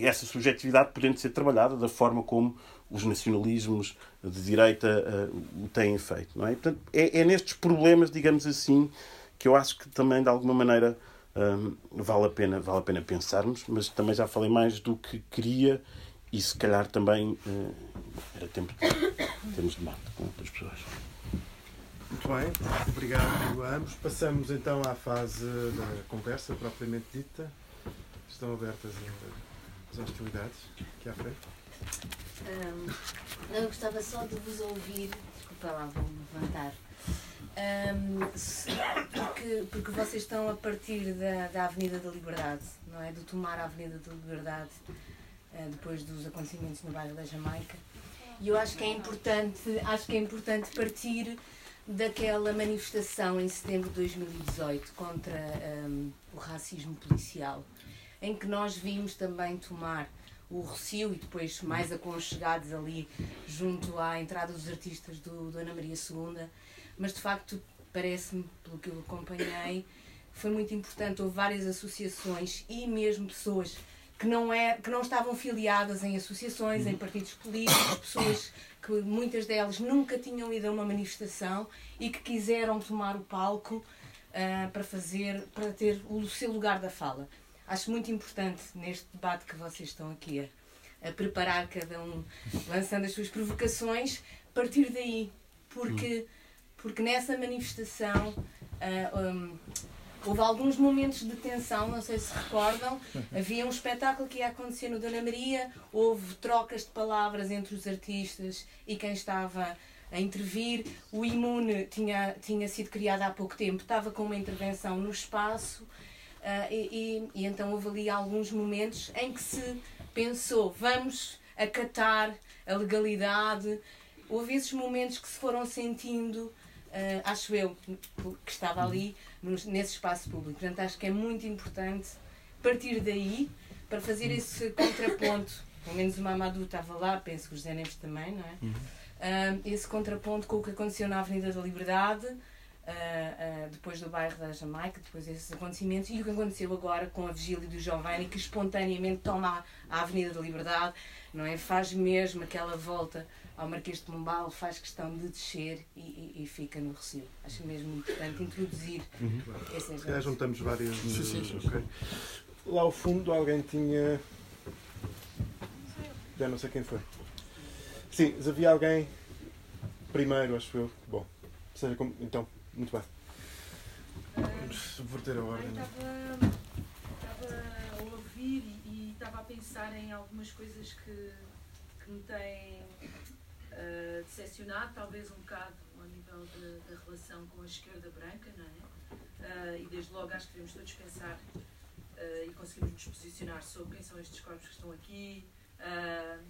essa subjetividade podendo ser trabalhada da forma como os nacionalismos de direita uh, o têm feito, não é? E, portanto, é, é nestes problemas, digamos assim, que eu acho que também, de alguma maneira, um, vale a pena, vale a pena pensarmos, mas também já falei mais do que queria e, se calhar, também uh, era tempo de termos debate com outras pessoas. Muito bem, obrigado a ambos. Passamos então à fase da conversa propriamente dita. Estão abertas as hostilidades aqui à frente. Um, eu gostava só de vos ouvir, desculpa lá, vou-me levantar, um, se, porque, porque vocês estão a partir da, da Avenida da Liberdade, não é? Do tomar a Avenida da Liberdade uh, depois dos acontecimentos no Bairro da Jamaica. E eu acho que é importante, acho que é importante partir daquela manifestação em setembro de dois mil e dezoito contra um, o racismo policial, em que nós vimos também tomar o Rocio e depois mais aconchegados ali junto à entrada dos artistas do Dona Maria segunda, mas de facto parece-me, pelo que eu acompanhei, foi muito importante, houve várias associações e mesmo pessoas que não, é, que não estavam filiadas em associações, em partidos políticos, pessoas que muitas delas nunca tinham ido a uma manifestação e que quiseram tomar o palco uh, para, fazer, para ter o seu lugar da fala. Acho muito importante neste debate que vocês estão aqui a, a preparar, cada um lançando as suas provocações, partir daí, porque, porque nessa manifestação uh, um, houve alguns momentos de tensão, não sei se recordam, havia um espetáculo que ia acontecer no Dona Maria, houve trocas de palavras entre os artistas e quem estava a intervir. O Imune tinha, tinha sido criado há pouco tempo, estava com uma intervenção no espaço uh, e, e, e então houve ali alguns momentos em que se pensou, vamos acatar a legalidade. Houve esses momentos que se foram sentindo, Uh, acho eu, que estava ali, nesse espaço público. Portanto, acho que é muito importante partir daí para fazer esse contraponto. Pelo menos o Mamadou estava lá, penso que o José Neves também, não é? Uhum. Uh, esse contraponto com o que aconteceu na Avenida da Liberdade, uh, uh, depois do Bairro da Jamaica, depois desses acontecimentos, e o que aconteceu agora com a vigília do Giovanni, que espontaneamente toma a Avenida da Liberdade, não é? Faz mesmo aquela volta ao Marquês de Pombal, faz questão de descer e, e, e fica no Recio. Acho mesmo importante introduzir. Uhum. Já juntamos várias. Sim, sim, sim. Okay. Lá ao fundo alguém tinha... Já não sei quem foi. Sim, havia alguém primeiro, acho eu. Bom, seja como... Então, muito bem. Vamos subverter a ordem. Estava, estava a ouvir e, e estava a pensar em algumas coisas que, que me têm... Uh, decepcionado, talvez um bocado ao nível da relação com a esquerda branca, não é? Uh, e desde logo acho que devemos todos pensar uh, e conseguimos nos posicionar sobre quem são estes corpos que estão aqui uh,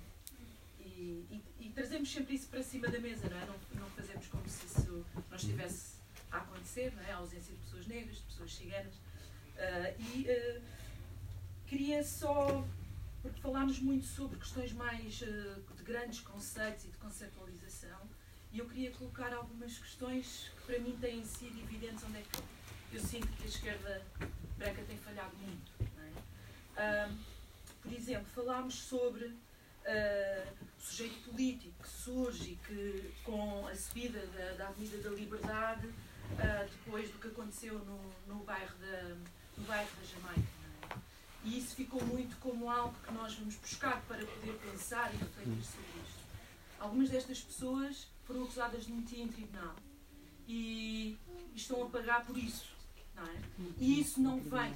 e, e, e trazemos sempre isso para cima da mesa, não é? Não, não fazemos como se isso não estivesse a acontecer, não é? A ausência de pessoas negras, de pessoas ciganas uh, e uh, queria só... Porque falámos muito sobre questões mais uh, de grandes conceitos e de conceptualização, e eu queria colocar algumas questões que para mim têm sido evidentes onde é que eu sinto que a esquerda branca tem falhado muito. Não é? Uh, por exemplo, falámos sobre uh, o sujeito político que surge e que, com a subida da, da Avenida da Liberdade, uh, depois do que aconteceu no, no, bairro, da, no bairro da Jamaica. E isso ficou muito como algo que nós vamos buscar para poder pensar e refletir sobre isto. Algumas destas pessoas foram acusadas de mentir em tribunal e estão a pagar por isso, não é? E isso não vem.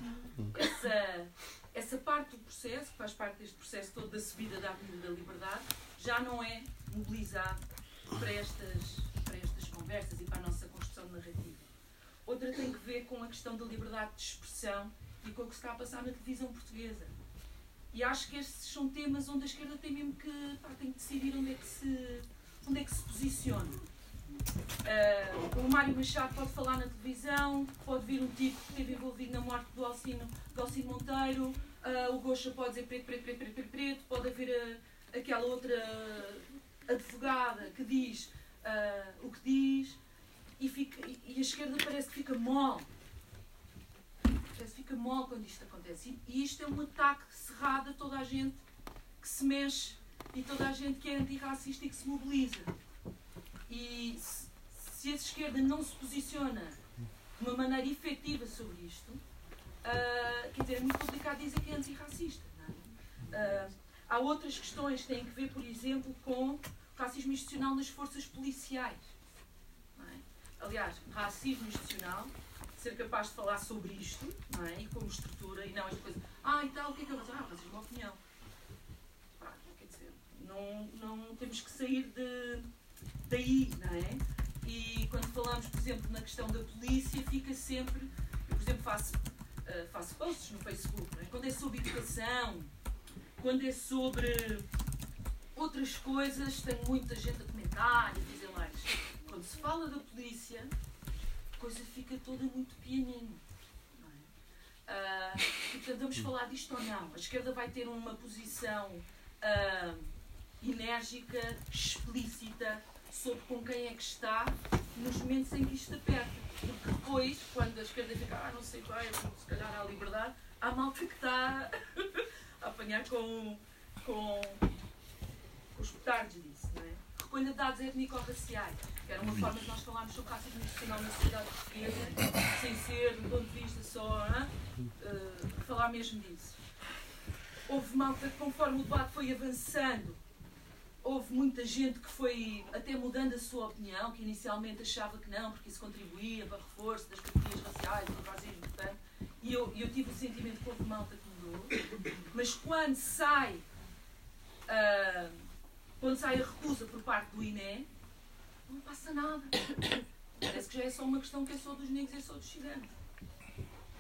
Essa, essa parte do processo, que faz parte deste processo todo da subida da Avenida da Liberdade, já não é mobilizado para estas, para estas conversas e para a nossa construção de narrativa. Outra tem que ver com a questão da liberdade de expressão e com o que se está a passar na televisão portuguesa. E acho que estes são temas onde a esquerda tem mesmo que, pá, tem que decidir onde é que se, onde é que se posiciona. Uh, o Mário Machado pode falar na televisão, pode vir um tipo que esteve envolvido na morte do Alcino, do Alcino Monteiro, uh, o Gocha pode dizer preto, preto, preto, preto, preto, preto. Pode haver a, aquela outra advogada que diz uh, o que diz e, fica, e a esquerda parece que fica mole. Fica mole quando isto acontece. E isto é um ataque cerrado a toda a gente que se mexe e toda a gente que é antirracista e que se mobiliza. E se, se a esquerda não se posiciona de uma maneira efetiva sobre isto, uh, quer dizer, é muito complicado dizer que é antirracista. Não é? Uh, há outras questões que têm que ver, por exemplo, com o racismo institucional nas forças policiais. Não é? Aliás, racismo institucional... ser capaz de falar sobre isto, não é? E como estrutura, e não esta coisa, ah, e tal, o que é que eu vou dizer? Ah, mas é uma opinião. Pá, quer dizer, não, não temos que sair de, daí, não é? E quando falamos, por exemplo, na questão da polícia, fica sempre, eu, por exemplo, faço, uh, faço posts no Facebook, não é? Quando é sobre educação, quando é sobre outras coisas, tem muita gente a comentar e dizer mais. Quando se fala da polícia, a coisa fica toda muito pianinho. Não é? Uh, portanto, vamos falar disto ou não? A esquerda vai ter uma posição uh, enérgica, explícita, sobre com quem é que está, nos momentos em que isto aperta. Porque depois, quando a esquerda fica, ah, não sei bem, se calhar há liberdade, há malta que está a apanhar com, com, com os petardos disso, não é? Recolha de dados étnico-raciais, que era uma forma de nós falarmos sobre o racismo institucional na sociedade portuguesa, sem ser, do ponto de vista só, uh, falar mesmo disso. Houve malta que, conforme o debate foi avançando, houve muita gente que foi até mudando a sua opinião, que inicialmente achava que não, porque isso contribuía para o reforço das categorias raciais, do racismo, portanto. E eu, eu tive o sentimento que houve malta que mudou. Mas quando sai, uh, quando sai a recusa por parte do I N E, não passa nada. Parece que já é só uma questão que é só dos negros, é só dos ciganos.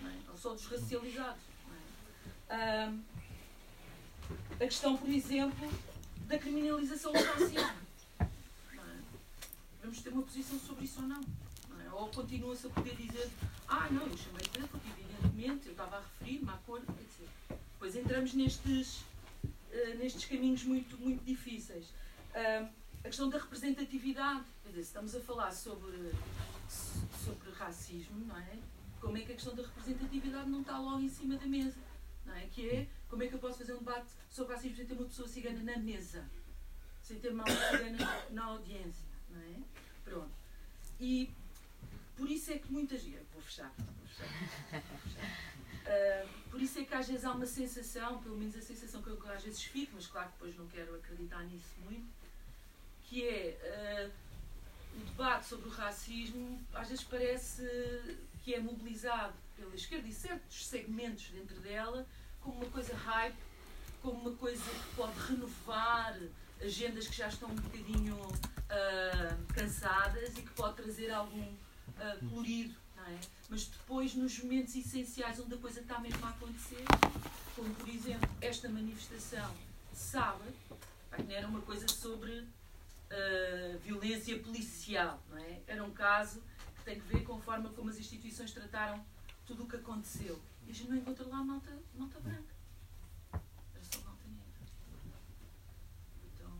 Não é? Ou só dos racializados. Não é? Uh, a questão, por exemplo, da criminalização do racismo. Vamos ter uma posição sobre isso ou não? Não é? Ou continua-se a poder dizer ah, não, eu chamei de branco, evidentemente, eu estava a referir-me à cor, etcétera. Depois entramos nestes, uh, nestes caminhos muito, muito difíceis. Uh, a questão da representatividade. Quer dizer, se estamos a falar sobre, sobre racismo, não é? Como é que a questão da representatividade não está logo em cima da mesa? Não é? Que é, como é que eu posso fazer um debate sobre racismo sem ter uma pessoa cigana na mesa? Sem ter uma cigana na audiência, não é? Pronto. E por isso é que muitas... Eu vou fechar. Vou fechar, vou fechar. Uh, por isso é que às vezes há uma sensação, pelo menos a sensação que eu às vezes fico, mas claro que depois não quero acreditar nisso muito, que é uh, o debate sobre o racismo às vezes parece que é mobilizado pela esquerda e certos segmentos dentro dela como uma coisa hype, como uma coisa que pode renovar agendas que já estão um bocadinho uh, cansadas e que pode trazer algum uh, colorido, não é? Mas depois, nos momentos essenciais onde a coisa está mesmo a acontecer, como por exemplo esta manifestação de sábado, não era uma coisa sobre uh, violência policial, não é? Era um caso que tem que ver com a forma como as instituições trataram tudo o que aconteceu. E a gente não encontra lá malta, malta branca. Era só malta negra. Então...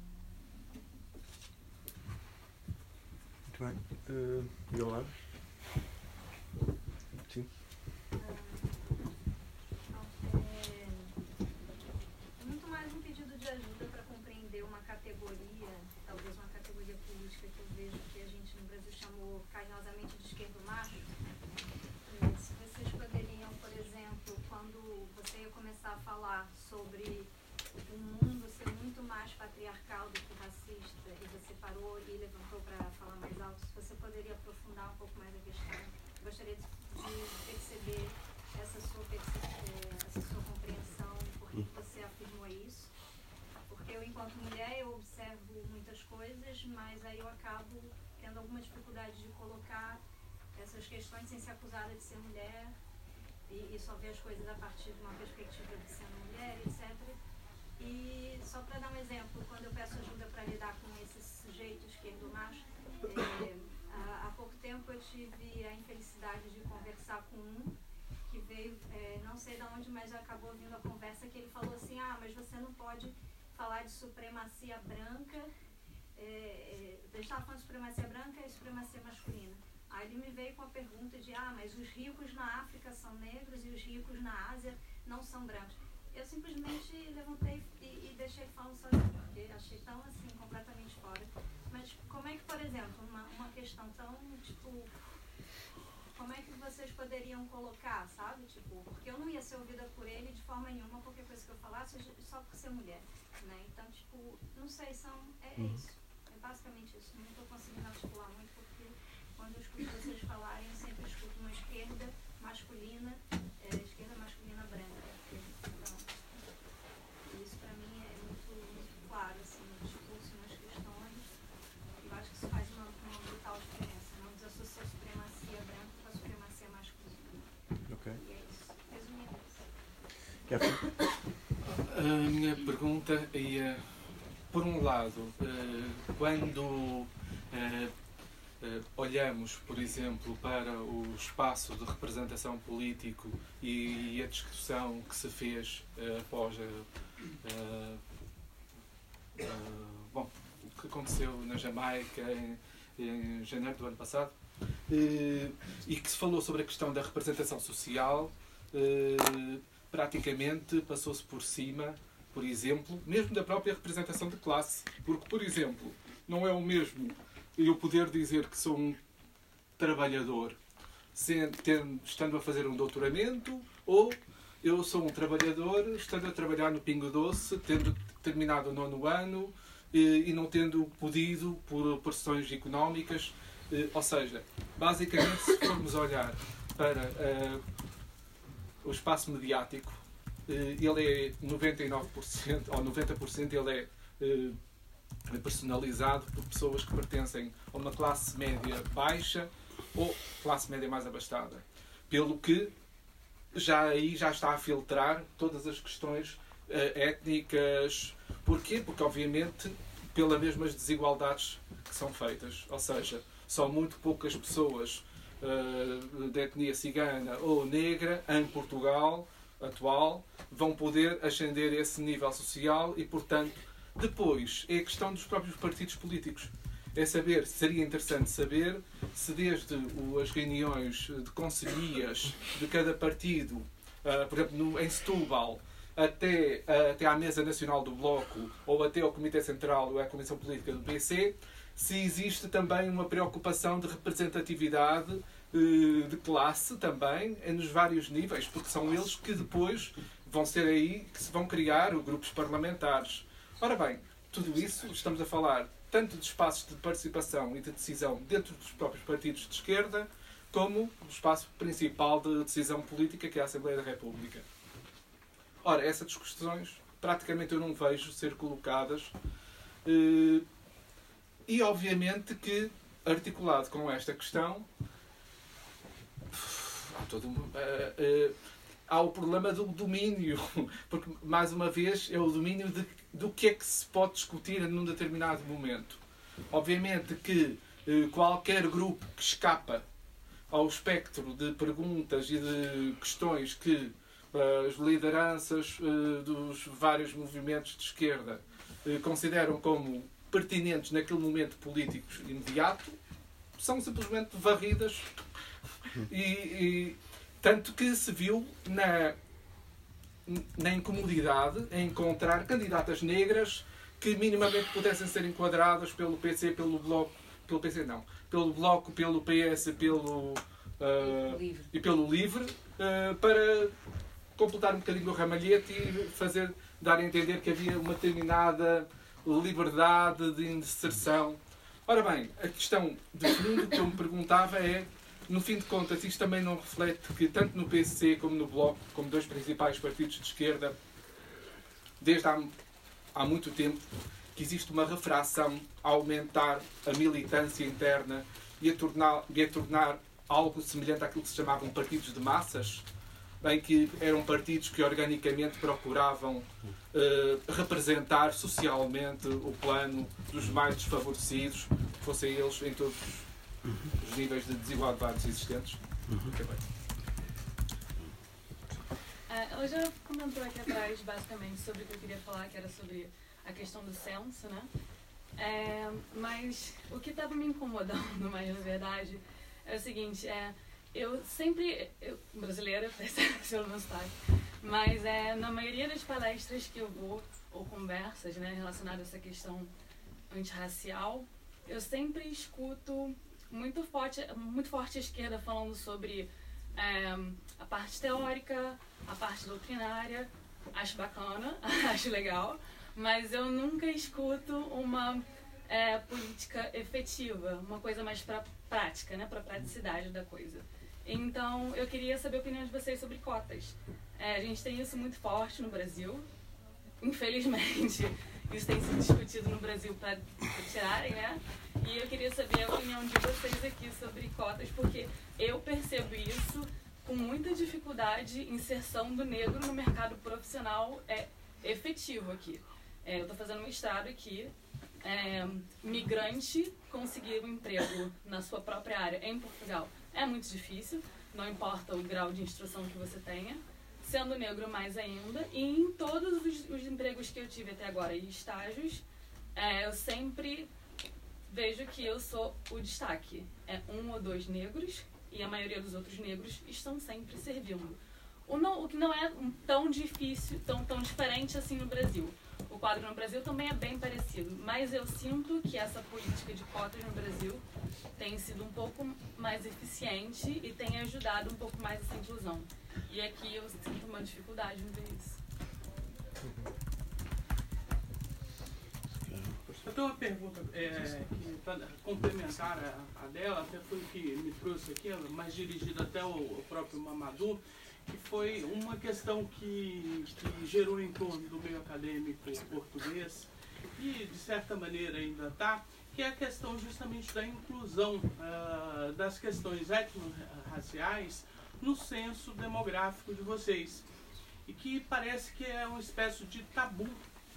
Muito bem. Uh, e ao lado? Sim. É muito mais um pedido de ajuda para compreender uma categoria, talvez uma categoria política que eu vejo que a gente no Brasil chamou carinhosamente de esquerdo macho. Se vocês poderiam, por exemplo, quando você ia começar a falar sobre o mundo ser muito mais patriarcal do que racista, e você parou e levantou para falar mais alto, se você poderia aprofundar um pouco mais a questão, eu gostaria de perceber essa sua, essa sua compreensão, por que você afirmou isso. Porque eu, enquanto mulher, eu observo muitas coisas, mas aí eu acabo tendo alguma dificuldade de colocar essas questões sem ser acusada de ser mulher e, e só ver as coisas a partir de uma perspectiva de ser mulher, etcétera. E só para dar um exemplo, quando eu peço ajuda para lidar com esses sujeitos esquerdo-macho, é, há, há pouco tempo eu tive a infelicidade de conversar com um que veio, é, não sei de onde, mas acabou vindo a conversa, que ele falou assim, ah, mas você não pode falar de supremacia branca, é, é, deixar falando de supremacia branca e supremacia masculina. Aí ele me veio com a pergunta de, ah, mas os ricos na África são negros e os ricos na Ásia não são brancos. Eu simplesmente levantei e, e deixei ele falando sozinho, porque achei tão, assim, completamente fora. Mas como é que, por exemplo, uma, uma questão tão, tipo, como é que vocês poderiam colocar, sabe? Tipo, porque eu não ia ser ouvida por ele de forma nenhuma, qualquer coisa que eu falasse, só por ser mulher, né? Então, tipo, não sei, são, é isso. É basicamente isso. Não estou conseguindo articular muito, porque... Quando eu escuto vocês falarem, eu sempre escuto uma esquerda masculina, é, esquerda masculina branca. Então, isso para mim é muito, muito claro, assim, no discurso, nas questões. Eu acho que isso faz uma, uma brutal diferença. Não desassociar a supremacia branca com a supremacia masculina. Ok. E é isso. Resumindo isso. A minha pergunta é, por um lado, quando... Uh, olhamos, por exemplo, para o espaço de representação político e, e a discussão que se fez uh, após uh, uh, uh, bom, o que aconteceu na Jamaica em, em janeiro do ano passado uh, e que se falou sobre a questão da representação social, uh, praticamente passou-se por cima, por exemplo, mesmo da própria representação de classe. Porque, por exemplo, não é o mesmo eu poder dizer que sou um trabalhador sem, tendo, estando a fazer um doutoramento, ou eu sou um trabalhador estando a trabalhar no Pingo Doce, tendo terminado o nono ano e, e não tendo podido por pressões económicas. Ou seja, basicamente, se formos olhar para uh, o espaço mediático, uh, ele é noventa e nove por cento ou noventa por cento ele é uh, personalizado por pessoas que pertencem a uma classe média baixa ou classe média mais abastada. Pelo que já aí já está a filtrar todas as questões uh, étnicas. Porquê? Porque, obviamente, pelas mesmas desigualdades que são feitas. Ou seja, só muito poucas pessoas uh, de etnia cigana ou negra em Portugal atual vão poder ascender a esse nível social e, portanto, depois é a questão dos próprios partidos políticos. É saber, seria interessante saber se desde o, as reuniões de conselhias de cada partido, uh, por exemplo, no, em Setúbal, até, uh, até à Mesa Nacional do Bloco ou até ao Comitê Central ou à Comissão Política do P C, se existe também uma preocupação de representatividade de classe também, nos vários níveis, porque são eles que depois vão ser aí que se vão criar grupos parlamentares. Ora bem, tudo isso estamos a falar tanto de espaços de participação e de decisão dentro dos próprios partidos de esquerda, como do espaço principal de decisão política, que é a Assembleia da República. Ora, essas discussões praticamente eu não vejo ser colocadas. E, obviamente, que, articulado com esta questão, há, todo um, uh, uh, há o problema do domínio. Porque, mais uma vez, é o domínio de, do que é que se pode discutir num determinado momento. Obviamente que uh, qualquer grupo que escapa ao espectro de perguntas e de questões que uh, as lideranças uh, dos vários movimentos de esquerda uh, consideram como pertinentes naquele momento político imediato, são simplesmente varridas. E, e tanto que se viu na, na incomodidade em encontrar candidatas negras que minimamente pudessem ser enquadradas pelo P C, pelo Bloco, pelo P C não, pelo Bloco, pelo P S, pelo, uh, e pelo Livre, uh, para completar um bocadinho o ramalhete e fazer, dar a entender que havia uma determinada liberdade de inserção. Ora bem, a questão de fundo que eu me perguntava é, no fim de contas, isto também não reflete que tanto no P C como no Bloco, como dois principais partidos de esquerda, desde há, há muito tempo, que existe uma refração a aumentar a militância interna e a tornar, e a tornar algo semelhante àquilo que se chamavam partidos de massas, bem que eram partidos que organicamente procuravam eh, representar socialmente o plano dos mais desfavorecidos, fossem eles em todos os níveis de desigualdades existentes. Uhum. Okay, uh, hoje eu comentou aqui atrás basicamente sobre o que eu queria falar, que era sobre a questão do censo, né? É, mas o que estava me incomodando mais, na verdade, é o seguinte, é... Eu sempre, eu, brasileira, se eu não sabe, mas é, na maioria das palestras que eu vou, ou conversas, né, relacionadas a essa questão antirracial, eu sempre escuto muito forte, muito forte a esquerda falando sobre é, a parte teórica, a parte doutrinária. Acho bacana, acho legal, mas eu nunca escuto uma é, política efetiva, uma coisa mais pra prática, né, pra praticidade da coisa. Então, eu queria saber a opinião de vocês sobre cotas. É, a gente tem isso muito forte no Brasil. Infelizmente, isso tem sido discutido no Brasil para tirarem, né? E eu queria saber a opinião de vocês aqui sobre cotas, porque eu percebo isso com muita dificuldade, inserção do negro no mercado profissional é efetivo aqui. É, eu estou fazendo um mestrado aqui. É, migrante conseguir um emprego na sua própria área em Portugal é muito difícil, não importa o grau de instrução que você tenha, sendo negro mais ainda, e em todos os, os empregos que eu tive até agora e estágios, é, eu sempre vejo que eu sou o destaque, é um ou dois negros e a maioria dos outros negros estão sempre servindo. o, não, o que não é tão difícil, tão, tão diferente assim no Brasil. O quadro no Brasil também é bem parecido, mas eu sinto que essa política de cotas no Brasil tem sido um pouco mais eficiente e tem ajudado um pouco mais essa inclusão. E aqui eu sinto uma dificuldade em ver isso. Eu tenho uma pergunta é, que, para complementar a, a dela, até foi o que me trouxe aqui, mas dirigida até o, o próprio Mamadou, que foi uma questão que, que gerou em torno do meio acadêmico português e, de certa maneira, ainda está, que é a questão justamente da inclusão uh, das questões étnico-raciais no censo demográfico de vocês. E que parece que é uma espécie de tabu,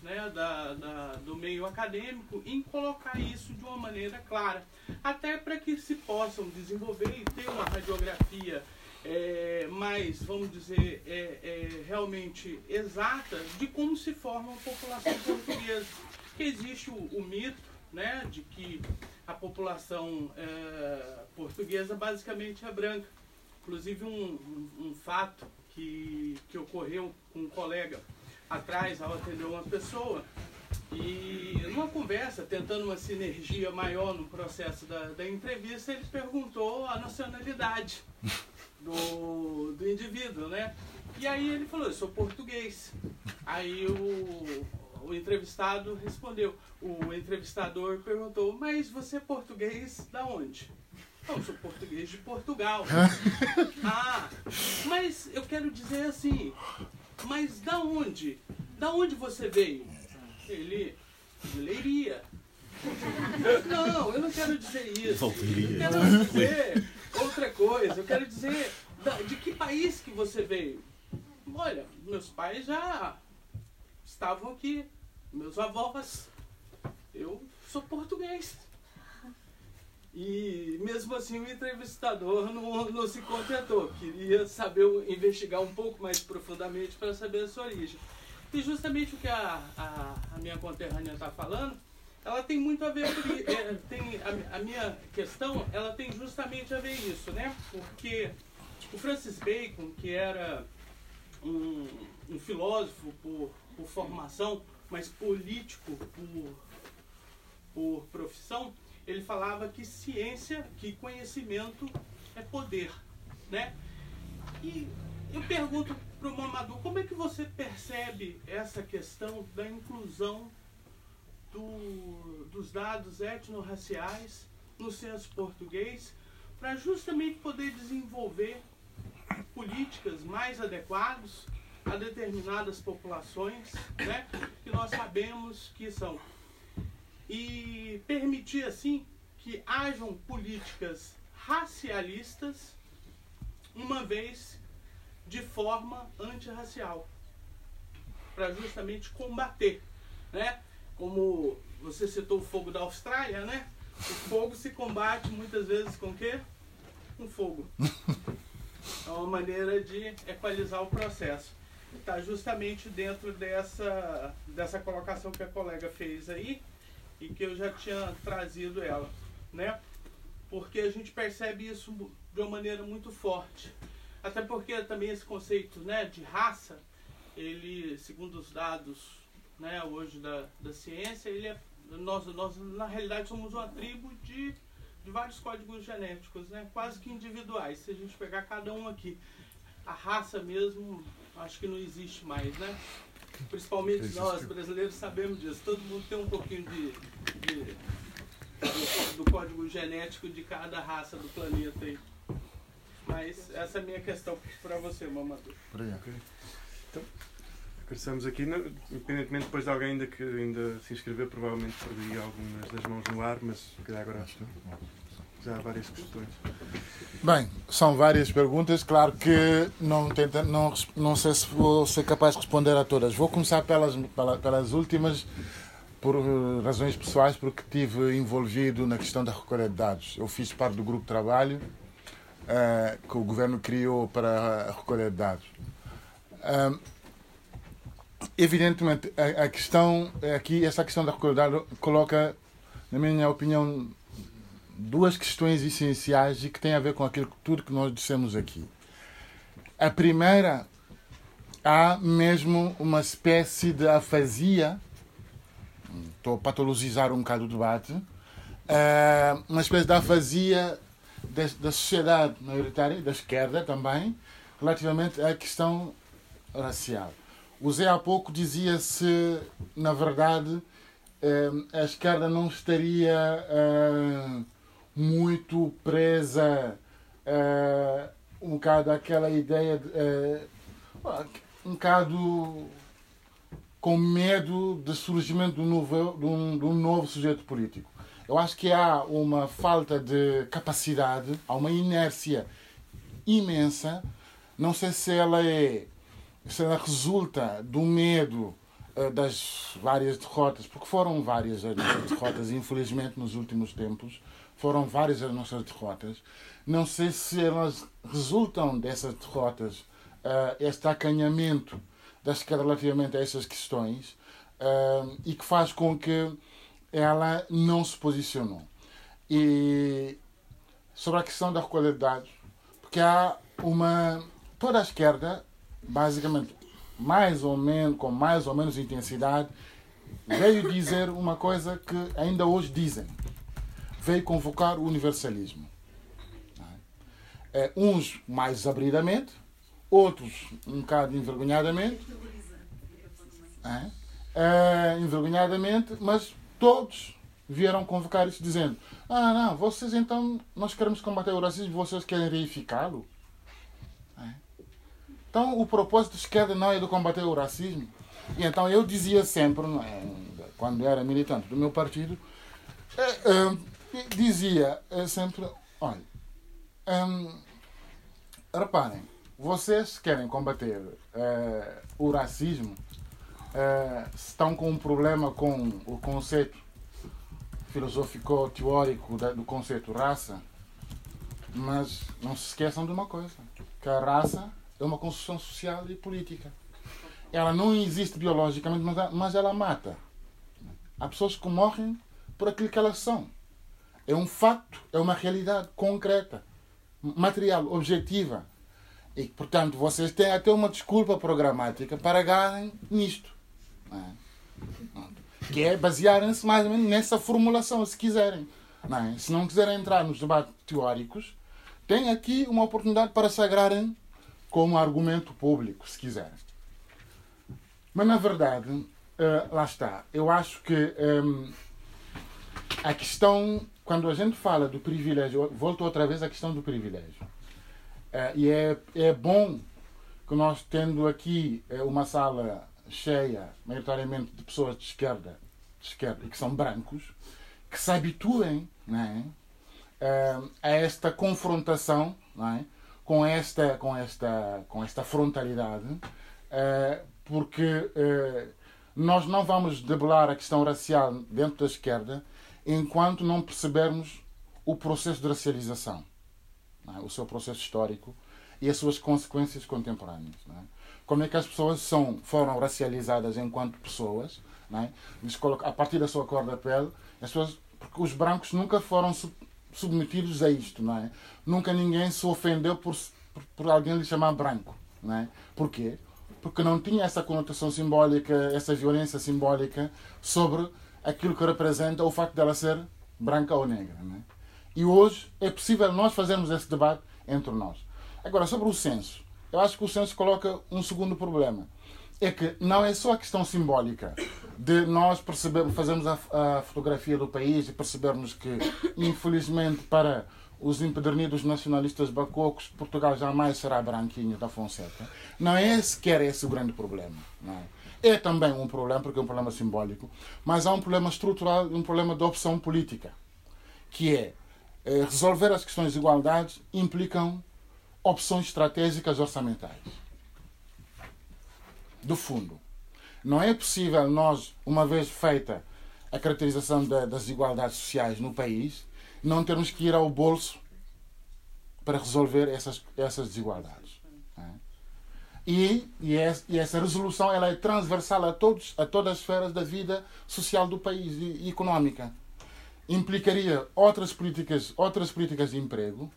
né, da, da, do meio acadêmico em colocar isso de uma maneira clara, até para que se possam desenvolver e ter uma radiografia é, mais, vamos dizer, é, é, realmente exata de como se forma a população portuguesa. Que existe o, o mito, né, de que a população é, portuguesa basicamente é branca. Inclusive um, um, um fato que, que ocorreu com um colega atrás, ao atender uma pessoa, e numa conversa, tentando uma sinergia maior no processo da, da entrevista, ele perguntou a nacionalidade do, do indivíduo, né? E aí ele falou, eu sou português. Aí o, o entrevistado respondeu, o entrevistador perguntou, mas você é português da onde? Eu sou português de Portugal. Ah, mas eu quero dizer assim... Mas da onde? Da onde você veio? Ele, de Leiria. Não, eu não quero dizer isso. Eu quero dizer outra coisa. Eu quero dizer de que país que você veio. Olha, meus pais já estavam aqui. Meus avós. Eu sou português. E mesmo assim o entrevistador não, não se contentou, queria saber, investigar um pouco mais profundamente para saber a sua origem. E justamente o que a, a, a minha conterrânea está falando, ela tem muito a ver, é, tem, a, a minha questão, ela tem justamente a ver isso, né? Porque o Francis Bacon, que era um, um filósofo por, por formação, mas político por, por profissão, ele falava que ciência, que conhecimento é poder, né? E eu pergunto para o Mamadou, como é que você percebe essa questão da inclusão do, dos dados étnico-raciais no censo português para justamente poder desenvolver políticas mais adequadas a determinadas populações, né? Que nós sabemos que são... E permitir, assim, que hajam políticas racialistas, uma vez de forma antirracial, para justamente combater, né? Como você citou o fogo da Austrália, né? O fogo se combate muitas vezes com o quê? Com fogo. É uma maneira de equalizar o processo. Está justamente dentro dessa, dessa colocação que a colega fez aí, e que eu já tinha trazido ela, né? Porque a gente percebe isso de uma maneira muito forte. Até porque também esse conceito, né, de raça, ele, segundo os dados, né, hoje da, da ciência, ele é, nós, nós, na realidade, somos uma tribo de, de vários códigos genéticos, né? Quase que individuais, se a gente pegar cada um aqui. A raça mesmo, acho que não existe mais, né? Principalmente nós, brasileiros, sabemos disso. Todo mundo tem um pouquinho de, de, de, do código genético de cada raça do planeta aí. Mas essa é a minha questão para você, Mamadou. Okay. Então, começamos aqui. Independentemente, depois de alguém ainda que ainda se inscrever, provavelmente perdi algumas das mãos no ar, mas se calhar agora já há várias questões. Bem, são várias perguntas. Claro que não, tenta, não, não sei se vou ser capaz de responder a todas. Vou começar pelas, pelas, pelas últimas, por razões pessoais, porque estive envolvido na questão da recolha de dados. Eu fiz parte do grupo de trabalho uh, que o governo criou para a recolha de dados. Uh, evidentemente, a, a questão aqui, essa questão da recolha de dados, coloca, na minha opinião, duas questões essenciais e que têm a ver com aquilo, tudo que nós dissemos aqui. A primeira há mesmo uma espécie de afasia, estou a patologizar um bocado o debate, uma espécie de afasia da, da sociedade maioritária, da esquerda também, relativamente à questão racial. O Zé há pouco dizia se, na verdade, a esquerda não estaria muito presa um bocado àquela ideia de... um bocado com medo do surgimento de um, novo, de, um, de um novo sujeito político. Eu acho que há uma falta de capacidade, há uma inércia imensa. Não sei se ela, é, se ela resulta do medo uh, das várias derrotas, porque foram várias as nossas derrotas, infelizmente, nos últimos tempos. Foram várias as nossas derrotas. Não sei se elas resultam dessas derrotas, Uh, este acanhamento da esquerda relativamente a estas questões uh, e que faz com que ela não se posicionou. E sobre a questão da recolha de dados, porque há uma... toda a esquerda, basicamente, mais ou menos, com mais ou menos intensidade, veio dizer uma coisa que ainda hoje dizem. Veio convocar o universalismo. Uh, uns mais abridamente, outros um bocado envergonhadamente, é? É, envergonhadamente, mas todos vieram convocar isso dizendo: ah, não, vocês então, nós queremos combater o racismo, vocês querem reificá-lo? É? Então o propósito de esquerda não é de combater o racismo. E então eu dizia sempre, quando era militante do meu partido, dizia sempre: olha, reparem, vocês querem combater uh, o racismo, uh, estão com um problema com o conceito filosófico-teórico do conceito raça, mas não se esqueçam de uma coisa, que a raça é uma construção social e política. Ela não existe biologicamente, mas ela mata. Há pessoas que morrem por aquilo que elas são. É um facto, é uma realidade concreta, material, objetiva. E, portanto, vocês têm até uma desculpa programática para agarrarem nisto. Não é? Que é basearem-se mais ou menos nessa formulação, se quiserem. Não é? Se não quiserem entrar nos debates teóricos, têm aqui uma oportunidade para se agrarem como argumento público, se quiserem. Mas, na verdade, lá está. Eu acho que hum, a questão, quando a gente fala do privilégio, volto outra vez à questão do privilégio. Uh, e é, é bom que nós, tendo aqui uh, uma sala cheia, maioritariamente de pessoas de esquerda, de esquerda e que são brancos, que se habituem, né, uh, a esta confrontação, né, com, esta, com, esta, com esta frontalidade, uh, porque uh, nós não vamos debelar a questão racial dentro da esquerda enquanto não percebermos o processo de racialização, o seu processo histórico e as suas consequências contemporâneas. Não é? Como é que as pessoas são, foram racializadas enquanto pessoas, não é? A partir da sua cor da pele, as pessoas, porque os brancos nunca foram sub, submetidos a isto. Não é? Nunca ninguém se ofendeu por, por, por alguém lhe chamar branco. Não é? Porquê? Porque não tinha essa conotação simbólica, essa violência simbólica sobre aquilo que representa o facto dela ser branca ou negra. Não é? E hoje é possível nós fazermos esse debate entre nós. Agora, sobre o censo. Eu acho que o censo coloca um segundo problema. É que não é só a questão simbólica de nós percebermos, fazermos a, a fotografia do país e percebermos que, infelizmente, para os empedernidos nacionalistas bacocos, Portugal jamais será branquinho da Fonseca. Não é sequer esse o grande problema. Não é? É também um problema, porque é um problema simbólico, mas há um problema estrutural, um problema de opção política, que é resolver as questões de igualdade implicam opções estratégicas orçamentais. Do fundo. Não é possível nós, uma vez feita a caracterização da, das desigualdades sociais no país, não termos que ir ao bolso para resolver essas, essas desigualdades. É? E, e, essa, e essa resolução ela é transversal a, todos, a todas as esferas da vida social do país e, e económica. Implicaria outras políticas, outras políticas de emprego,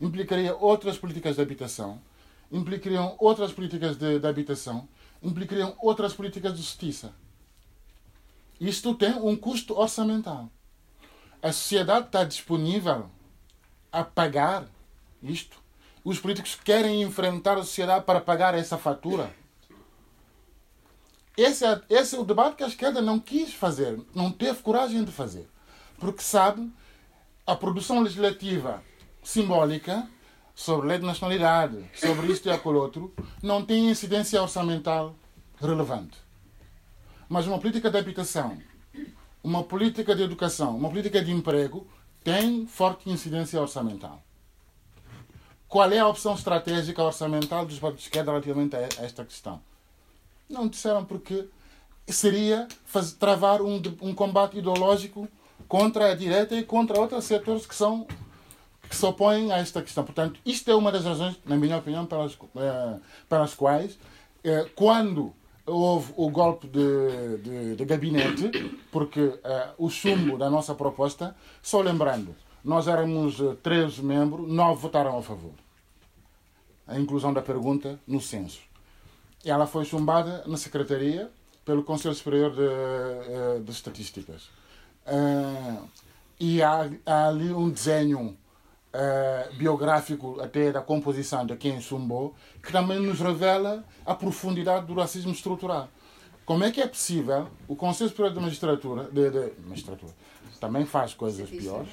implicaria outras políticas de habitação, implicariam outras políticas de, de habitação, implicariam outras políticas de justiça. Isto tem um custo orçamental. A sociedade está disponível a pagar isto. Os políticos querem enfrentar a sociedade para pagar essa fatura. Esse é, esse é o debate que a esquerda não quis fazer, não teve coragem de fazer. Porque sabe, a produção legislativa simbólica sobre lei de nacionalidade, sobre isto e aquilo outro, não tem incidência orçamental relevante. Mas uma política de habitação, uma política de educação, uma política de emprego tem forte incidência orçamental. Qual é a opção estratégica orçamental dos partidos de esquerda relativamente a esta questão? Não disseram, porque seria fazer, travar um, um combate ideológico contra a direita e contra outros setores que, são, que se opõem a esta questão. Portanto, isto é uma das razões, na minha opinião, pelas, eh, pelas quais, eh, quando houve o golpe de, de, de gabinete, porque eh, o chumbo da nossa proposta, só lembrando, nós éramos treze membros, nove votaram a favor. A inclusão da pergunta no censo. Ela foi chumbada na Secretaria pelo Conselho Superior de, de Estatísticas. Uh, e há, há ali um desenho uh, biográfico até da composição de quem chumbou, que também nos revela a profundidade do racismo estrutural. Como é que é possível o Conselho Superior de Magistratura... De, de, magistratura também faz coisas piores.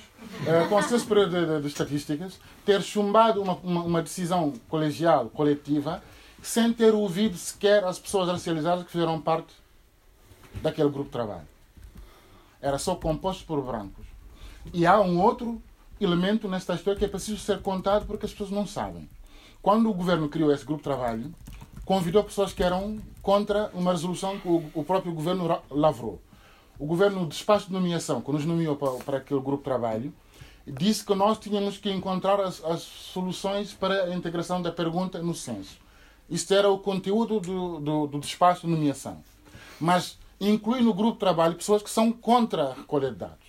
O uh, Conselho Superior de, de, de Estatísticas ter chumbado uma, uma, uma decisão colegial, coletiva, sem ter ouvido sequer as pessoas racializadas que fizeram parte daquele grupo de trabalho. Era só composto por brancos. E há um outro elemento nesta história que é preciso ser contado porque as pessoas não sabem. Quando o governo criou esse grupo de trabalho, convidou pessoas que eram contra uma resolução que o próprio governo lavrou. O governo, no despacho de nomeação, que nos nomeou para, para aquele grupo de trabalho, disse que nós tínhamos que encontrar as, as soluções para a integração da pergunta no censo. Isto era o conteúdo do, do, do despacho de nomeação. Mas inclui no grupo de trabalho pessoas que são contra a recolha de dados.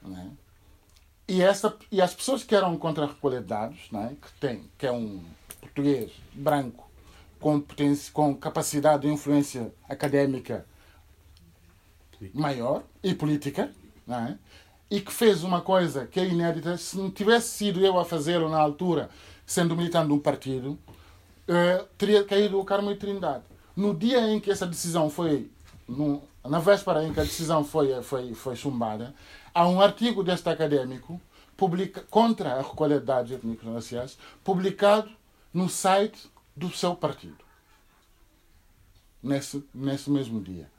Não é? E, essa, e as pessoas que eram contra a recolha de dados, não é? que, tem, que é um português branco com, potência, com capacidade de influência académica maior e política, não é? E que fez uma coisa que é inédita. Se não tivesse sido eu a fazê-lo na altura, sendo militante de um partido, Uh, teria caído o Carmo e Trindade. No dia em que essa decisão foi, no, na véspera em que a decisão foi, foi, foi chumbada, há um artigo deste académico publica, contra a recolha de dados étnicos raciais, publicado no site do seu partido, nesse, nesse mesmo dia.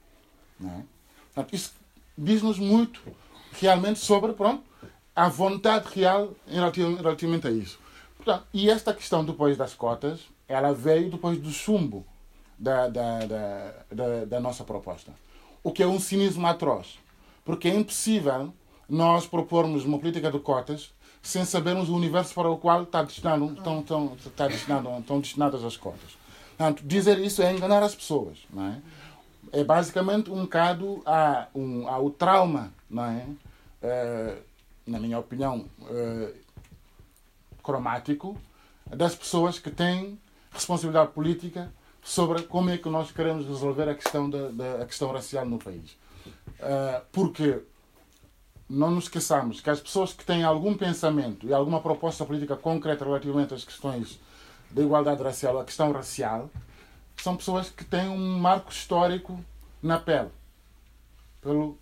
Não é? Portanto, isso diz-nos muito realmente sobre, pronto, a vontade real relativamente a isso. Portanto, e esta questão depois das cotas, ela veio depois do chumbo da, da, da, da, da nossa proposta. O que é um cinismo atroz. Porque é impossível nós propormos uma política de cotas sem sabermos o universo para o qual está destinado, estão, estão, está destinado, estão destinadas as cotas. Portanto, dizer isso é enganar as pessoas. Não é? É basicamente um bocado ao um, ao trauma, não é? Uh, na minha opinião, uh, cromático, das pessoas que têm responsabilidade política sobre como é que nós queremos resolver a questão, da, da, a questão racial no país. Uh, porque não nos esqueçamos que as pessoas que têm algum pensamento e alguma proposta política concreta relativamente às questões da igualdade racial, à questão racial, são pessoas que têm um marco histórico na pele, pelo,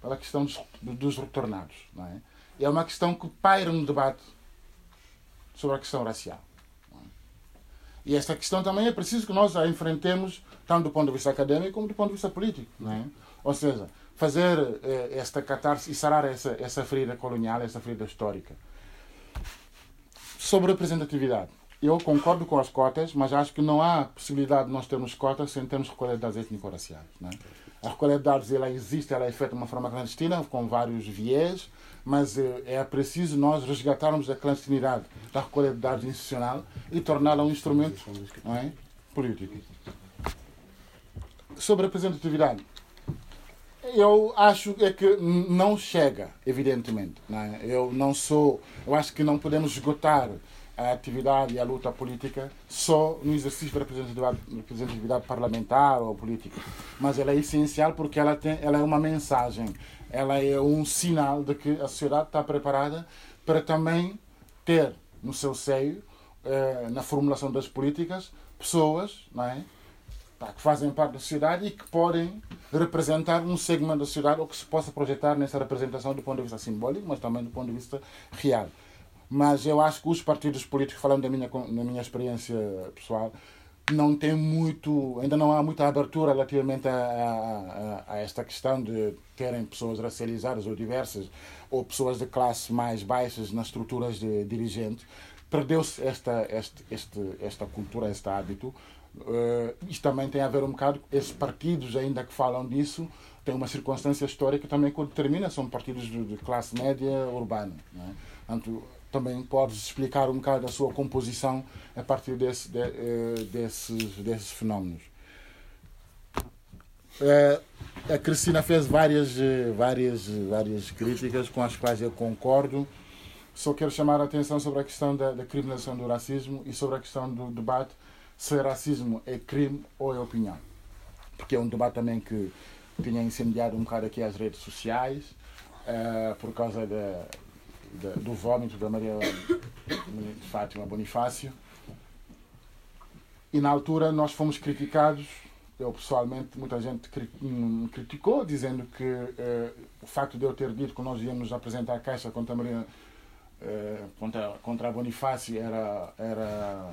pela questão dos, dos retornados. Não é? E é uma questão que paira no debate sobre a questão racial. E esta questão também é preciso que nós a enfrentemos, tanto do ponto de vista académico como do ponto de vista político. Não é? Ou seja, fazer eh, esta catarse e sarar essa, essa ferida colonial, essa ferida histórica. Sobre representatividade. Eu concordo com as cotas, mas acho que não há possibilidade de nós termos cotas sem termos recolha de dados étnico-raciais. Não é? A recolha de dados, ela existe, ela é feita de uma forma clandestina, com vários viés, mas é preciso nós resgatarmos a clandestinidade da recolha de dados institucional e torná-la um instrumento, não é, político. Sobre a representatividade, eu acho é que não chega, evidentemente. Não é? Eu não sou... Eu acho que não podemos esgotar a atividade e a luta política só no exercício da representatividade parlamentar ou política, mas ela é essencial porque ela, tem, ela é uma mensagem, ela é um sinal de que a sociedade está preparada para também ter no seu seio, eh, na formulação das políticas, pessoas, não é? Tá, que fazem parte da sociedade e que podem representar um segmento da sociedade ou que se possa projetar nessa representação do ponto de vista simbólico, mas também do ponto de vista real. Mas eu acho que os partidos políticos, falando da minha, da minha experiência pessoal, não tem muito, ainda não há muita abertura relativamente a, a, a esta questão de terem pessoas racializadas ou diversas ou pessoas de classes mais baixas nas estruturas de dirigente. Perdeu-se esta, este, este, esta cultura, este hábito. Uh, isto também tem a ver um bocado, esses partidos ainda que falam disso, têm uma circunstância histórica também que o determina, são partidos de, de classe média urbana. Não é? Portanto, também podes explicar um bocado a sua composição a partir desse, de, uh, desses, desses fenómenos. Uh, a Cristina fez várias, uh, várias, uh, várias críticas com as quais eu concordo. Só quero chamar a atenção sobre a questão da, da criminalização do racismo e sobre a questão do debate se racismo é crime ou é opinião. Porque é um debate também que tinha incendiado um bocado aqui as redes sociais, uh, por causa da, da, do vômito da Maria Fátima Bonifácio. E na altura nós fomos criticados, eu pessoalmente, muita gente me criticou, dizendo que uh, o facto de eu ter dito que nós íamos apresentar a caixa contra a Maria uh, contra, contra a Bonifácio era... era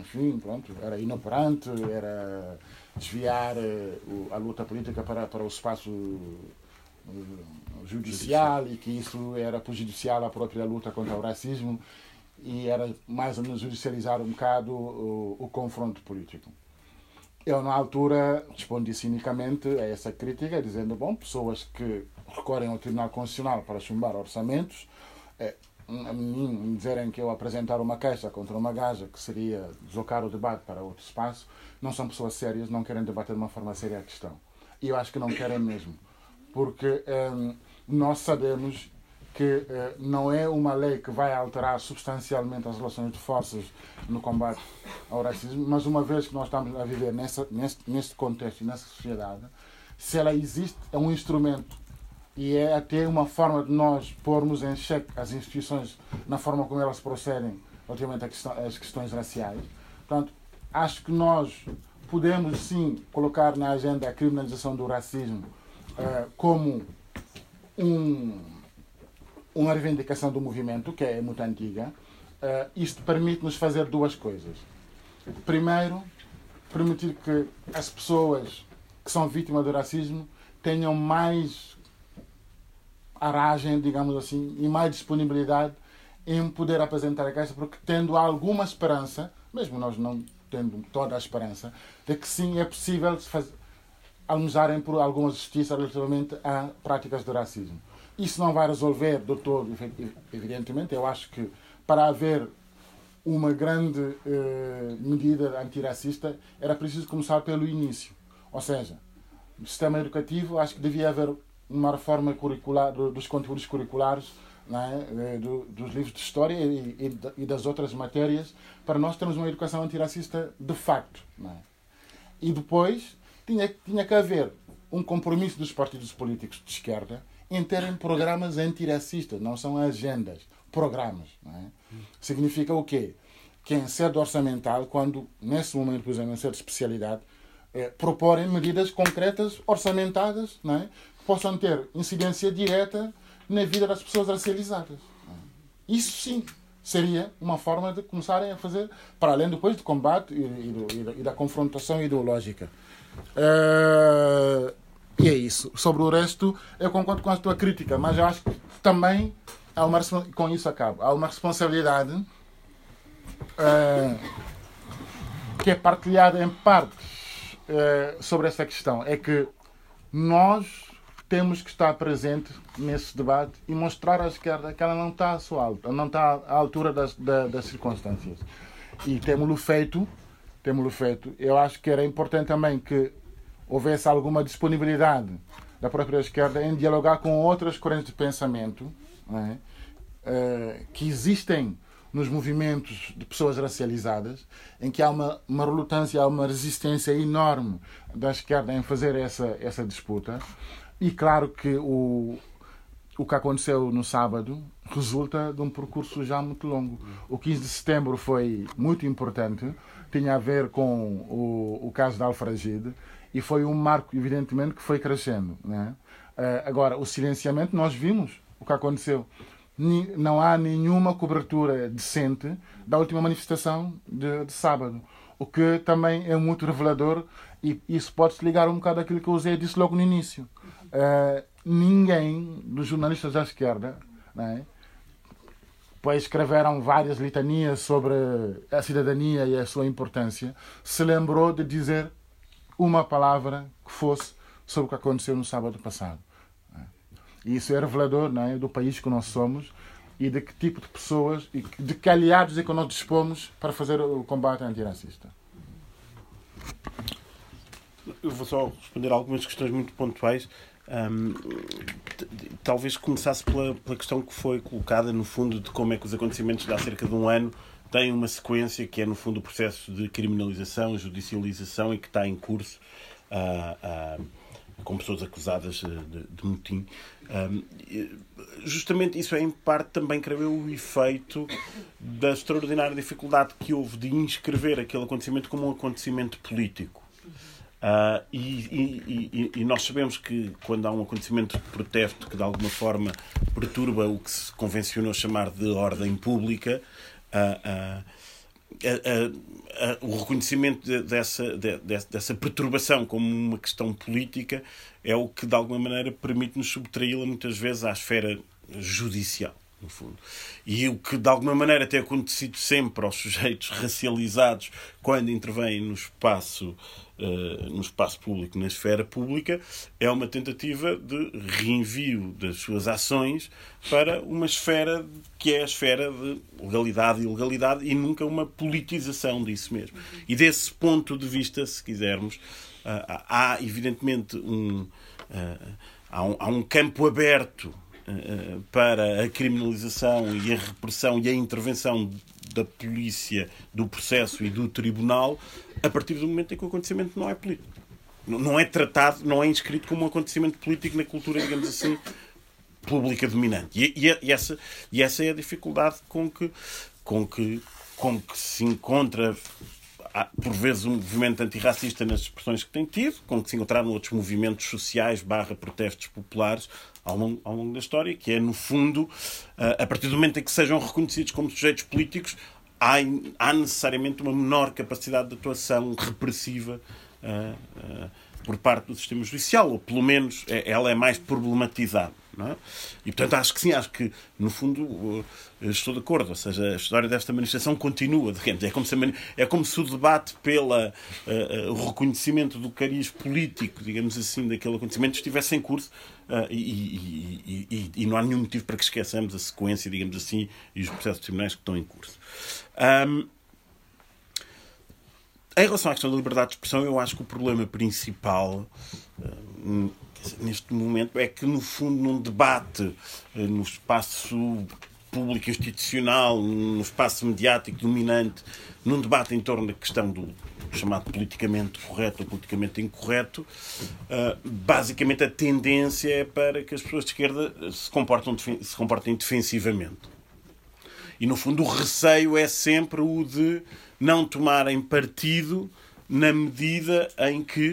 enfim, pronto, era inoperante, era desviar uh, a luta política para, para o espaço uh, judicial e que isso era prejudicial à própria luta contra o racismo e era mais ou menos judicializar um bocado o, o confronto político. Eu, na altura, respondi cinicamente a essa crítica, dizendo, bom, pessoas que recorrem ao Tribunal Constitucional para chumbar orçamentos, eh, a mim dizerem que eu apresentar uma queixa contra uma gaja que seria deslocar o debate para outro espaço, não são pessoas sérias, não querem debater de uma forma séria a questão. E eu acho que não querem mesmo. Porque hum, nós sabemos que hum, não é uma lei que vai alterar substancialmente as relações de forças no combate ao racismo, mas uma vez que nós estamos a viver nessa, neste, neste contexto e nessa sociedade, se ela existe, é um instrumento. E é até uma forma de nós pormos em xeque as instituições na forma como elas procedem relativamente às questões raciais. Portanto, acho que nós podemos sim colocar na agenda a criminalização do racismo uh, como um, uma reivindicação do movimento, que é muito antiga. Uh, isto permite-nos fazer duas coisas. Primeiro, permitir que as pessoas que são vítimas do racismo tenham mais aragem, digamos assim, e mais disponibilidade em poder apresentar a queixa, porque tendo alguma esperança, mesmo nós não tendo toda a esperança, de que sim, é possível fazer, almejarem por alguma justiça relativamente a práticas de racismo. Isso não vai resolver do todo, evidentemente. Eu acho que para haver uma grande eh, medida antirracista era preciso começar pelo início. Ou seja, no sistema educativo, acho que devia haver uma reforma curricular, dos conteúdos curriculares, não é? Do, dos livros de história e, e das outras matérias, para nós termos uma educação antirracista de facto. Não é? E depois tinha, tinha que haver um compromisso dos partidos políticos de esquerda em terem programas antirracistas, não são agendas, programas. Não é? Significa o quê? Que em sede orçamental, quando, nesse momento, por exemplo, em sede de especialidade, eh, proporem medidas concretas, orçamentadas, não é? Possam ter incidência direta na vida das pessoas racializadas. Isso sim seria uma forma de começarem a fazer, para além depois do combate e, e, do, e, da, e da confrontação ideológica. Uh, e é isso. Sobre o resto, eu concordo com a tua crítica, mas eu acho que também há uma, com isso acabo, há uma responsabilidade uh, que é partilhada em partes uh, sobre essa questão. É que nós temos que estar presente nesse debate e mostrar à esquerda que ela não está à sua altura, não está à altura das, das, das circunstâncias. E temos-lo feito, temos-lo feito. Eu acho que era importante também que houvesse alguma disponibilidade da própria esquerda em dialogar com outras correntes de pensamento, não é? Uh, que existem nos movimentos de pessoas racializadas, em que há uma, uma relutância, há uma resistência enorme da esquerda em fazer essa, essa disputa. E claro que o, o que aconteceu no sábado resulta de um percurso já muito longo. O quinze de setembro foi muito importante, tinha a ver com o, o caso da Alfragide, e foi um marco, evidentemente, que foi crescendo, né? Agora, o silenciamento, nós vimos o que aconteceu. Não há nenhuma cobertura decente da última manifestação de, de sábado, o que também é muito revelador, e isso pode-se ligar um bocado àquilo que eu usei, disse logo no início. Uh, ninguém dos jornalistas da esquerda, né, pois escreveram várias litanias sobre a cidadania e a sua importância, se lembrou de dizer uma palavra que fosse sobre o que aconteceu no sábado passado. E isso é revelador, não é, do país que nós somos e de que tipo de pessoas e de que aliados é que nós dispomos para fazer o combate antirracista. Eu vou só responder a algumas questões muito pontuais. Um, talvez começasse pela, pela questão que foi colocada, no fundo, de como é que os acontecimentos de há cerca de um ano têm uma sequência que é, no fundo, o processo de criminalização, judicialização, e que está em curso uh, uh, com pessoas acusadas de, de motim. Um, justamente isso é, em parte, também, creio eu, o efeito da extraordinária dificuldade que houve de inscrever aquele acontecimento como um acontecimento político. Uh, e, e, e nós sabemos que quando há um acontecimento de protesto que de alguma forma perturba o que se convencionou chamar de ordem pública, uh, uh, uh, uh, uh, o reconhecimento dessa, de, dessa perturbação como uma questão política é o que de alguma maneira permite-nos subtraí-la muitas vezes à esfera judicial, no fundo. E o que de alguma maneira tem acontecido sempre aos sujeitos racializados quando intervêm no espaço Uh, no espaço público, na esfera pública, é uma tentativa de reenvio das suas ações para uma esfera que é a esfera de legalidade e ilegalidade, e nunca uma politização disso mesmo. E desse ponto de vista, se quisermos, uh, há evidentemente um, uh, há um, há um campo aberto uh, para a criminalização e a repressão e a intervenção da polícia, do processo e do tribunal, a partir do momento em que o acontecimento não é político. Não é tratado, não é inscrito como um acontecimento político na cultura, digamos assim, pública dominante. E, e, e, essa, e essa é a dificuldade com que, com que, com que se encontra, por vezes, o um movimento antirracista nas expressões que tem tido, com que se encontraram outros movimentos sociais barra protestos populares ao longo, ao longo da história, que é, no fundo, a partir do momento em que sejam reconhecidos como sujeitos políticos, Há, há necessariamente uma menor capacidade de atuação repressiva uh, uh, por parte do sistema judicial, ou pelo menos é, ela é mais problematizada, não é? E, portanto, acho que sim, acho que, no fundo, uh, estou de acordo. Ou seja, a história desta manifestação continua, digamos. É como se, é como se o debate pelo uh, uh, reconhecimento do cariz político, digamos assim, daquele acontecimento estivesse em curso. Uh, e, e, e, e não há nenhum motivo para que esqueçamos a sequência, digamos assim, e os processos tribunais que estão em curso. Um, em relação à questão da liberdade de expressão, eu acho que o problema principal uh, neste momento é que, no fundo, num debate uh, no espaço público institucional, no espaço mediático dominante, num debate em torno da questão do chamado politicamente correto ou politicamente incorreto, uh, basicamente a tendência é para que as pessoas de esquerda se comportem, se comportem defensivamente. E, no fundo, o receio é sempre o de não tomarem partido na medida em que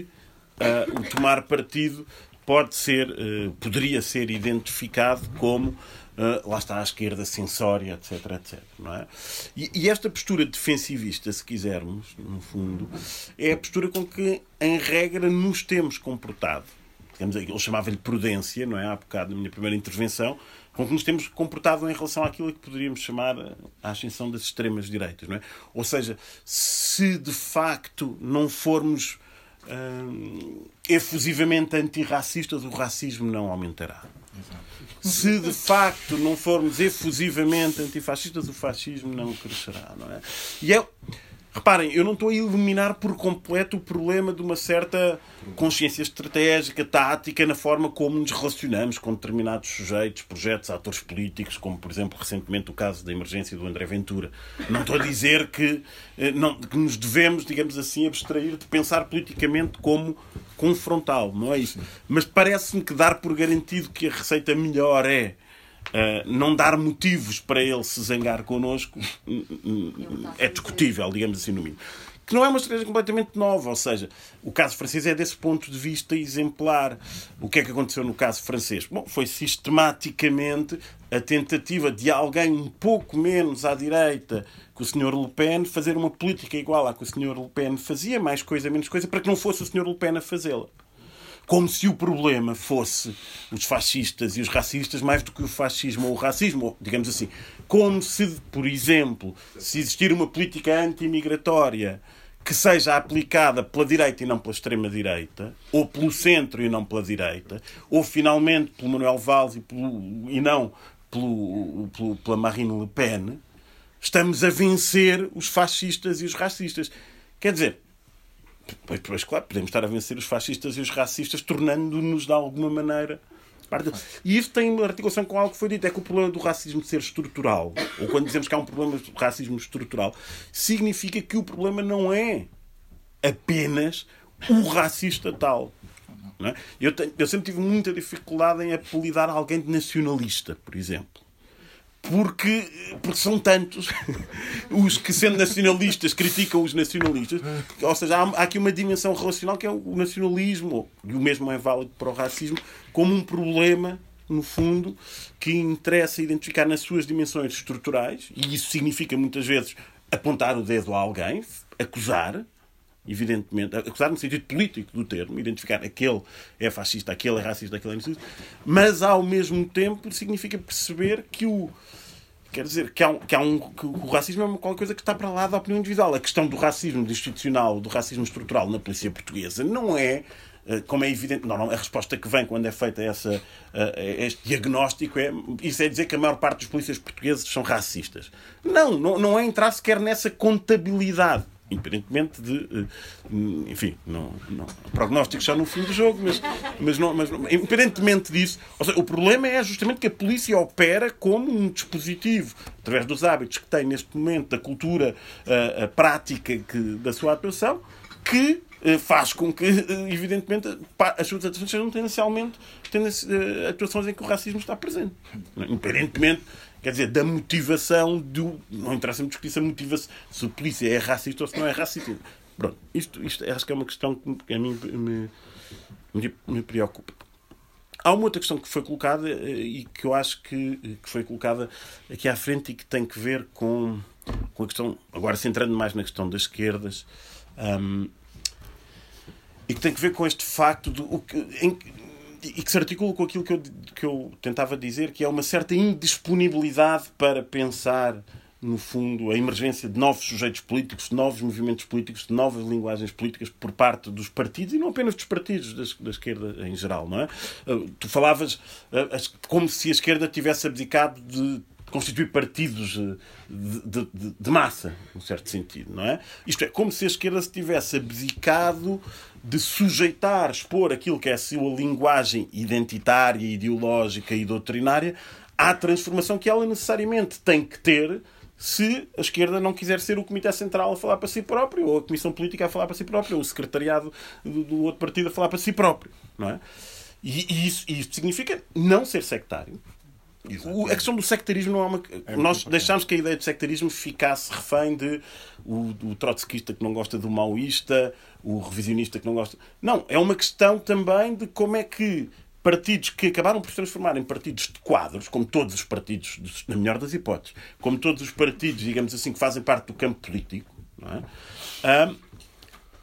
uh, o tomar partido pode ser, uh, poderia ser identificado como Uh, lá está a esquerda censória, etc, etcétera, não é? E, e esta postura defensivista, se quisermos, no fundo, é a postura com que, em regra, nos temos comportado. Digamos, eu chamava-lhe prudência, não é? Há bocado, na minha primeira intervenção, com que nos temos comportado em relação àquilo que poderíamos chamar a ascensão das extremas-direitas, não é? Ou seja, se de facto não formos uh, efusivamente antirracistas, o racismo não aumentará. Se de facto não formos efusivamente antifascistas, o fascismo não crescerá, não é? E é, Reparem, eu não estou a eliminar por completo o problema de uma certa consciência estratégica, tática, na forma como nos relacionamos com determinados sujeitos, projetos, atores políticos, como, por exemplo, recentemente o caso da emergência do André Ventura. Não estou a dizer que, não, que nos devemos, digamos assim, abstrair de pensar politicamente como confrontá-lo, não é isso? Mas parece-me que dar por garantido que a receita melhor é Uh, não dar motivos para ele se zangar connosco é discutível, digamos assim, no mínimo. Que não é uma estratégia completamente nova, ou seja, o caso francês é desse ponto de vista exemplar. O que é que aconteceu no caso francês? Bom, foi sistematicamente a tentativa de alguém um pouco menos à direita que o senhor Le Pen fazer uma política igual à que o senhor Le Pen fazia, mais coisa, menos coisa, para que não fosse o senhor Le Pen a fazê-la. Como se o problema fosse os fascistas e os racistas, mais do que o fascismo ou o racismo, ou, digamos assim. Como se, por exemplo, se existir uma política anti-imigratória que seja aplicada pela direita e não pela extrema-direita, ou pelo centro e não pela direita, ou, finalmente, pelo Manuel Valls e, pelo, e não pelo, pelo, pela Marine Le Pen, estamos a vencer os fascistas e os racistas. Quer dizer, Pois, pois, claro, podemos estar a vencer os fascistas e os racistas, tornando-nos de alguma maneira parte. E isso tem uma articulação com algo que foi dito, é que o problema do racismo ser estrutural, ou quando dizemos que há um problema de racismo estrutural, significa que o problema não é apenas o racista tal. Não é? Eu, tenho, eu sempre tive muita dificuldade em apelidar alguém de nacionalista, por exemplo. Porque, porque são tantos os que, sendo nacionalistas, criticam os nacionalistas. Ou seja, há, há aqui uma dimensão relacional que é o nacionalismo, e o mesmo é válido para o racismo, como um problema, no fundo, que interessa identificar nas suas dimensões estruturais, e isso significa, muitas vezes, apontar o dedo a alguém, acusar, evidentemente, acusar no sentido político do termo, identificar aquele é fascista, aquele é racista, aquele é racista, mas ao mesmo tempo significa perceber que o quer dizer, que, há um, que, há um, que o racismo é uma qualquer coisa que está para lá da opinião individual. A questão do racismo institucional, do racismo estrutural na polícia portuguesa não é, como é evidente, não, não, a resposta que vem quando é feita essa, este diagnóstico é, isso é dizer que a maior parte dos polícias portugueses são racistas. Não, não, não é entrar sequer nessa contabilidade. Independentemente de, enfim, não, não, prognósticos já no fim do jogo, mas, mas, não, mas não, independentemente disso, ou seja, o problema é justamente que a polícia opera como um dispositivo, através dos hábitos que tem neste momento, da cultura a, a prática que, da sua atuação, que faz com que, evidentemente, as suas atuações sejam tendencialmente atuações em que o racismo está presente. Independentemente, quer dizer, da motivação do... Não interessa-me discutir se a motivação... Se a polícia é racista ou se não é racista. Pronto, isto, isto acho que é uma questão que a mim me, me, me preocupa. Há uma outra questão que foi colocada e que eu acho que, que foi colocada aqui à frente e que tem que ver com, com a questão... Agora, centrando mais na questão das esquerdas... Um, e que tem que ver com este facto do... O que, em, e que se articula com aquilo que eu, que eu tentava dizer, que é uma certa indisponibilidade para pensar, no fundo, a emergência de novos sujeitos políticos, de novos movimentos políticos, de novas linguagens políticas por parte dos partidos, e não apenas dos partidos, da, da esquerda em geral, não é? Tu falavas como se a esquerda tivesse abdicado de constituir partidos de, de, de, de massa, num certo sentido, não é? Isto é, como se a esquerda se tivesse abdicado de sujeitar, expor aquilo que é a sua linguagem identitária, ideológica e doutrinária à transformação que ela necessariamente tem que ter se a esquerda não quiser ser o Comitê Central a falar para si próprio, ou a Comissão Política a falar para si própria, ou o secretariado do, do outro partido a falar para si próprio, não é? E, e isso, isto significa não ser sectário. O, a questão do sectarismo não é uma... É nós deixámos que a ideia de sectarismo ficasse refém de o, o trotskista que não gosta do maoísta, o revisionista que não gosta... Não, é uma questão também de como é que partidos que acabaram por se transformar em partidos de quadros, como todos os partidos, na melhor das hipóteses, como todos os partidos, digamos assim, que fazem parte do campo político, não é? Um,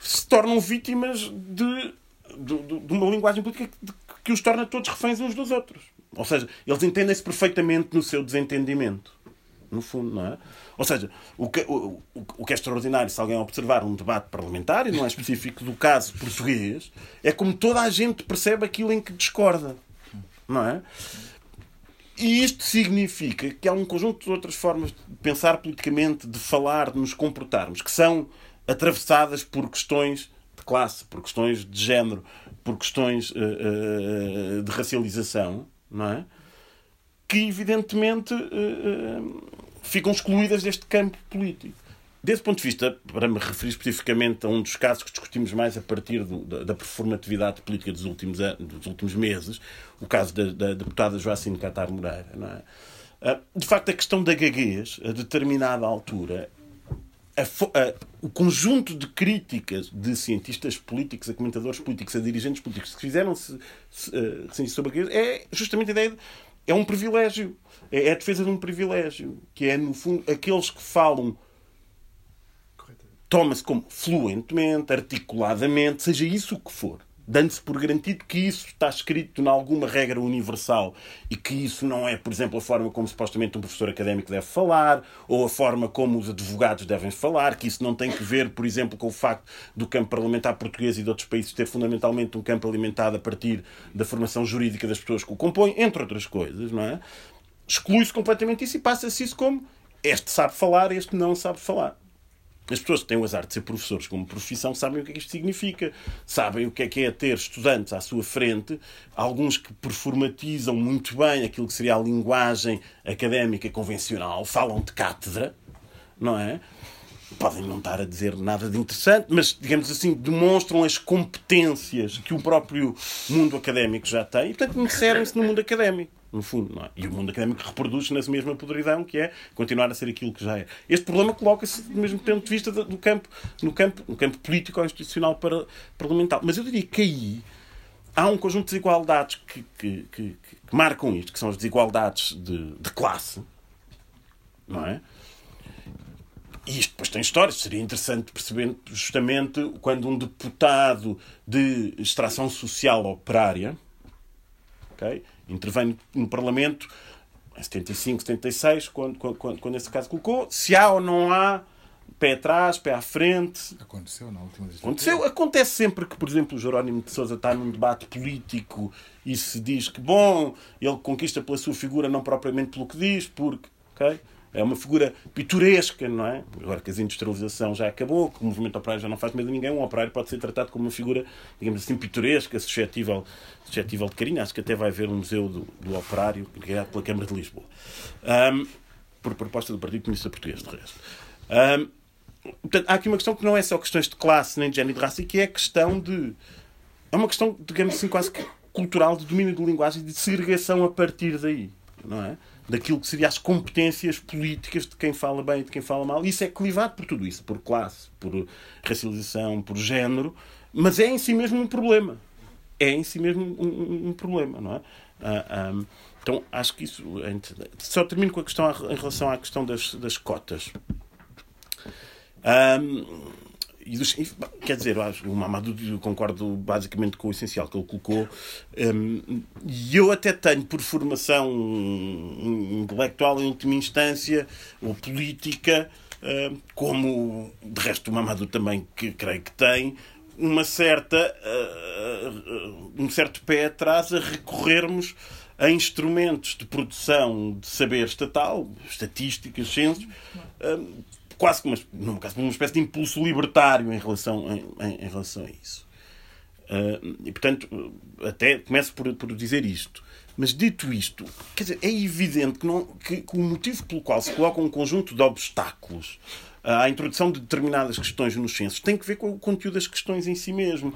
se tornam vítimas de, de, de uma linguagem política que, que os torna todos reféns uns dos outros. Ou seja, eles entendem-se perfeitamente no seu desentendimento. No fundo, não é? Ou seja, o que, o, o que é extraordinário, se alguém observar um debate parlamentar, e não é específico do caso português, é como toda a gente percebe aquilo em que discorda. Não é? E isto significa que há um conjunto de outras formas de pensar politicamente, de falar, de nos comportarmos, que são atravessadas por questões de classe, por questões de género, por questões uh, uh, de racialização, não é? Que evidentemente uh, ficam excluídas deste campo político. Desse ponto de vista, para me referir especificamente a um dos casos que discutimos mais a partir do, da, da performatividade política dos últimos, anos, dos últimos meses, o caso da, da deputada Joacine Catar Moreira, não é? De facto, a questão da gaguez, a determinada altura, a, a, o conjunto de críticas de cientistas políticos, a comentadores políticos, a dirigentes políticos que fizeram-se recensos sobre a gaguez, é justamente a ideia de, é um privilégio, é a defesa de um privilégio, que é, no fundo, aqueles que falam toma-se como fluentemente, articuladamente, seja isso o que for, dando-se por garantido que isso está escrito em alguma regra universal e que isso não é, por exemplo, a forma como supostamente um professor académico deve falar ou a forma como os advogados devem falar, que isso não tem que ver, por exemplo, com o facto do campo parlamentar português e de outros países ter fundamentalmente um campo alimentado a partir da formação jurídica das pessoas que o compõem, entre outras coisas, não é? Exclui-se completamente isso e passa-se isso como este sabe falar, este não sabe falar. As pessoas que têm o azar de ser professores como profissão sabem o que é que isto significa. Sabem o que é que é ter estudantes à sua frente, alguns que performatizam muito bem aquilo que seria a linguagem académica convencional, falam de cátedra, não é? Podem não estar a dizer nada de interessante, mas, digamos assim, demonstram as competências que o próprio mundo académico já tem e, portanto, inserem-se no mundo académico. No fundo, não é? E o mundo académico reproduz-se na mesma podridão, que é continuar a ser aquilo que já é. Este problema coloca-se, do mesmo ponto de vista, do campo, no, campo, no campo político ou institucional para, parlamentar. Mas eu diria que aí há um conjunto de desigualdades que, que, que, que marcam isto, que são as desigualdades de, de classe, não é? E isto depois tem histórias. Seria interessante perceber justamente quando um deputado de extração social operária, ok, intervém no Parlamento em setenta e cinco, setenta e seis, quando, quando, quando esse caso colocou, se há ou não há pé atrás, pé à frente. Aconteceu na última vez. Aconteceu. Acontece sempre que, por exemplo, o Jerónimo de Sousa está num debate político e se diz que, bom, ele conquista pela sua figura, não propriamente pelo que diz, porque, ok, é uma figura pitoresca, não é? Agora que a industrialização já acabou, que o movimento operário já não faz medo a ninguém, um operário pode ser tratado como uma figura, digamos assim, pitoresca, suscetível, suscetível de carinho. Acho que até vai haver um museu do, do operário, criado pela Câmara de Lisboa. Um, por proposta do Partido Comunista Português, de resto. Um, portanto, há aqui uma questão que não é só questões de classe, nem de género e de raça, e que é questão de... É uma questão, digamos assim, quase que cultural, de domínio de linguagem, de segregação a partir daí, não é? Daquilo que seria as competências políticas de quem fala bem e de quem fala mal. Isso é clivado por tudo isso, por classe, por racialização, por género, mas é em si mesmo um problema. É em si mesmo um, um problema, não é? Ah, ah, então, acho que isso... Só termino com a questão em relação à questão das, das cotas. Ah, e dos, quer dizer, o Mamadou, eu concordo basicamente com o essencial que ele colocou, um, e eu até tenho por formação intelectual em última instância, ou política, um, como de resto o Mamadou também, que creio que tem, uma certa, uh, um certo pé atrás a recorrermos a instrumentos de produção de saber estatal, estatísticas, censos, um, quase como uma, uma espécie de impulso libertário em relação, em, em, em relação a isso. Uh, e, portanto, até começo por, por dizer isto. Mas, dito isto, quer dizer, é evidente que, não, que, que o motivo pelo qual se coloca um conjunto de obstáculos à introdução de determinadas questões nos censos tem que ver com o conteúdo das questões em si mesmo.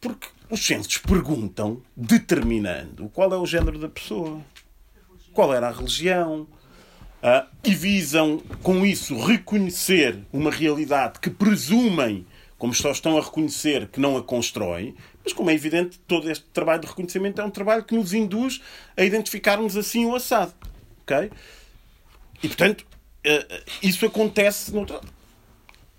Porque os censos perguntam, determinando, qual é o género da pessoa, qual era a religião... Uh, e visam, com isso, reconhecer uma realidade que presumem, como só estão a reconhecer, que não a constroem, mas, como é evidente, todo este trabalho de reconhecimento é um trabalho que nos induz a identificarmos assim o assado. Okay? E, portanto, uh, isso acontece... Noutra...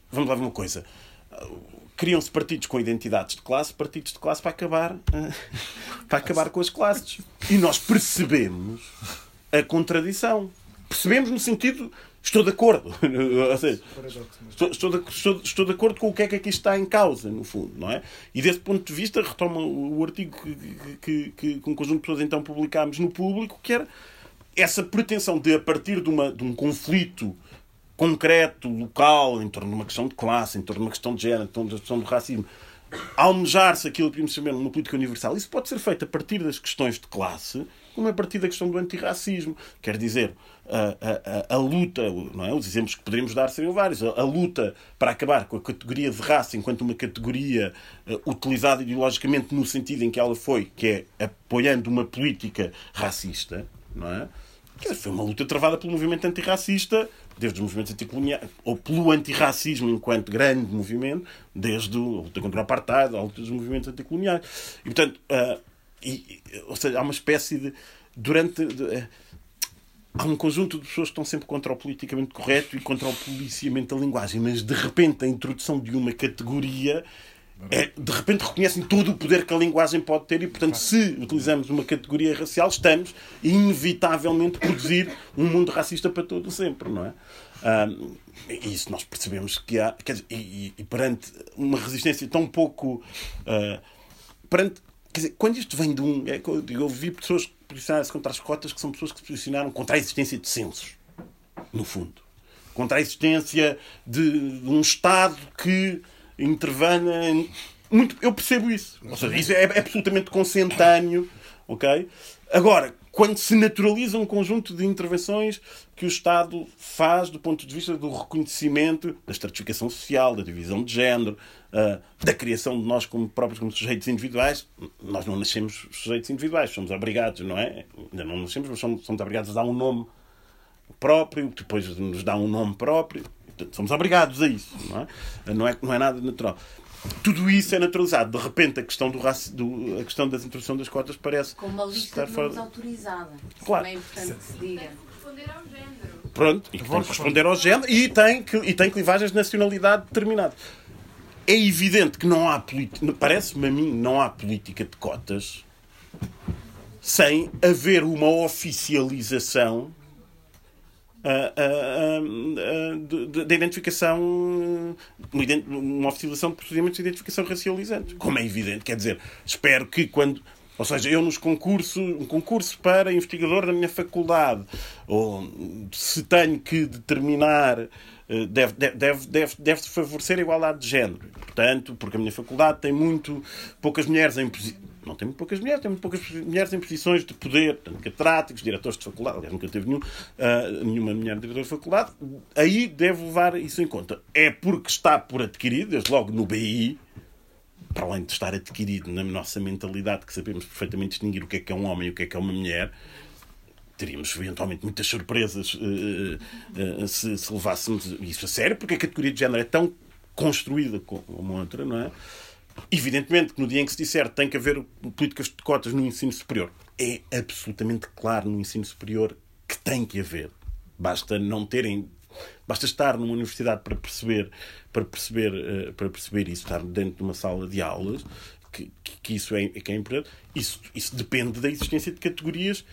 Vamos lá ver uma coisa. Uh, criam-se partidos com identidades de classe, partidos de classe para acabar, uh, para acabar com as classes. E nós percebemos a contradição. Percebemos no sentido, estou de acordo, ou seja, estou, estou, de, estou, estou de acordo com o que é que aqui está em causa, no fundo, não é? E desse ponto de vista retoma o artigo que, que, que, que um conjunto de pessoas então publicámos no Público, que era essa pretensão de, a partir de, uma, de um conflito concreto, local, em torno de uma questão de classe, em torno de uma questão de género, em torno de uma questão de racismo, almejar-se aquilo que podemos chamar uma política universal, isso pode ser feito a partir das questões de classe, como a partir da questão do antirracismo. Quer dizer, a, a, a luta, não é? Os exemplos que poderíamos dar seriam vários, a, a luta para acabar com a categoria de raça enquanto uma categoria uh, utilizada ideologicamente no sentido em que ela foi, que é apoiando uma política racista, não é? Quer dizer, foi uma luta travada pelo movimento antirracista, desde os movimentos anticoloniais, ou pelo antirracismo enquanto grande movimento, desde a luta contra o apartheid, a luta dos movimentos anticoloniais. E, portanto, uh, e, ou seja, há uma espécie de... durante de, uh, há um conjunto de pessoas que estão sempre contra o politicamente correto e contra o policiamento da linguagem, mas, de repente, a introdução de uma categoria... É, de repente reconhecem todo o poder que a linguagem pode ter e, portanto, se utilizamos uma categoria racial, estamos inevitavelmente a produzir um mundo racista para todo sempre, não é? Ah, isso nós percebemos que há... Quer dizer, e, e perante uma resistência tão pouco... Uh, perante, quer dizer, quando isto vem de um... É, eu, eu vi pessoas que posicionaram-se contra as cotas que são pessoas que se posicionaram contra a existência de censos, no fundo. Contra a existência de, de um Estado que... intervana muito. Eu percebo isso. Ou seja, isso é absolutamente consentâneo. Okay? Agora, quando se naturaliza um conjunto de intervenções que o Estado faz do ponto de vista do reconhecimento da estratificação social, da divisão de género, da criação de nós como próprios como sujeitos individuais, nós não nascemos sujeitos individuais, somos obrigados, não é? Ainda não nascemos, mas somos, somos obrigados a dar um nome próprio, que depois nos dá um nome próprio. Somos obrigados a isso, não é? Não é, não é nada natural. Tudo isso é naturalizado. De repente, a questão, do raci... do... A questão da introdução das cotas parece... Com uma lista de nomes autorizada. Claro. Também é importante que se diga. Tem que responder ao género. Pronto, e que tem que responder ao género e tem, que... e tem clivagens de nacionalidade determinadas. É evidente que não há política... Parece-me a mim, não há política de cotas sem haver uma oficialização... da identificação, uma oficialização de procedimentos de identificação racializante, como é evidente, quer dizer, espero que quando, ou seja, eu nos concursos, um concurso para investigador da minha faculdade, ou se tenho que determinar, deve, deve, deve, deve favorecer a igualdade de género, portanto, porque a minha faculdade tem muito poucas mulheres em posição. Não tem muito poucas mulheres, tem muito poucas mulheres em posições de poder, tanto catedráticos, diretores de faculdade, aliás, nunca teve nenhum, uh, nenhuma mulher diretora de faculdade, aí deve levar isso em conta. É porque está por adquirido, desde logo no B I, para além de estar adquirido na nossa mentalidade, que sabemos perfeitamente distinguir o que é que é um homem e o que é que é uma mulher, teríamos eventualmente muitas surpresas uh, uh, se, se levássemos isso a sério, porque a categoria de género é tão construída como outra, não é? Evidentemente que no dia em que se disser tem que haver políticas de cotas no ensino superior, é absolutamente claro no ensino superior que tem que haver. Basta não terem, basta estar numa universidade para perceber, para perceber, para perceber isso, estar dentro de uma sala de aulas, que, que isso é, que é importante. Isso, isso depende da existência de categorias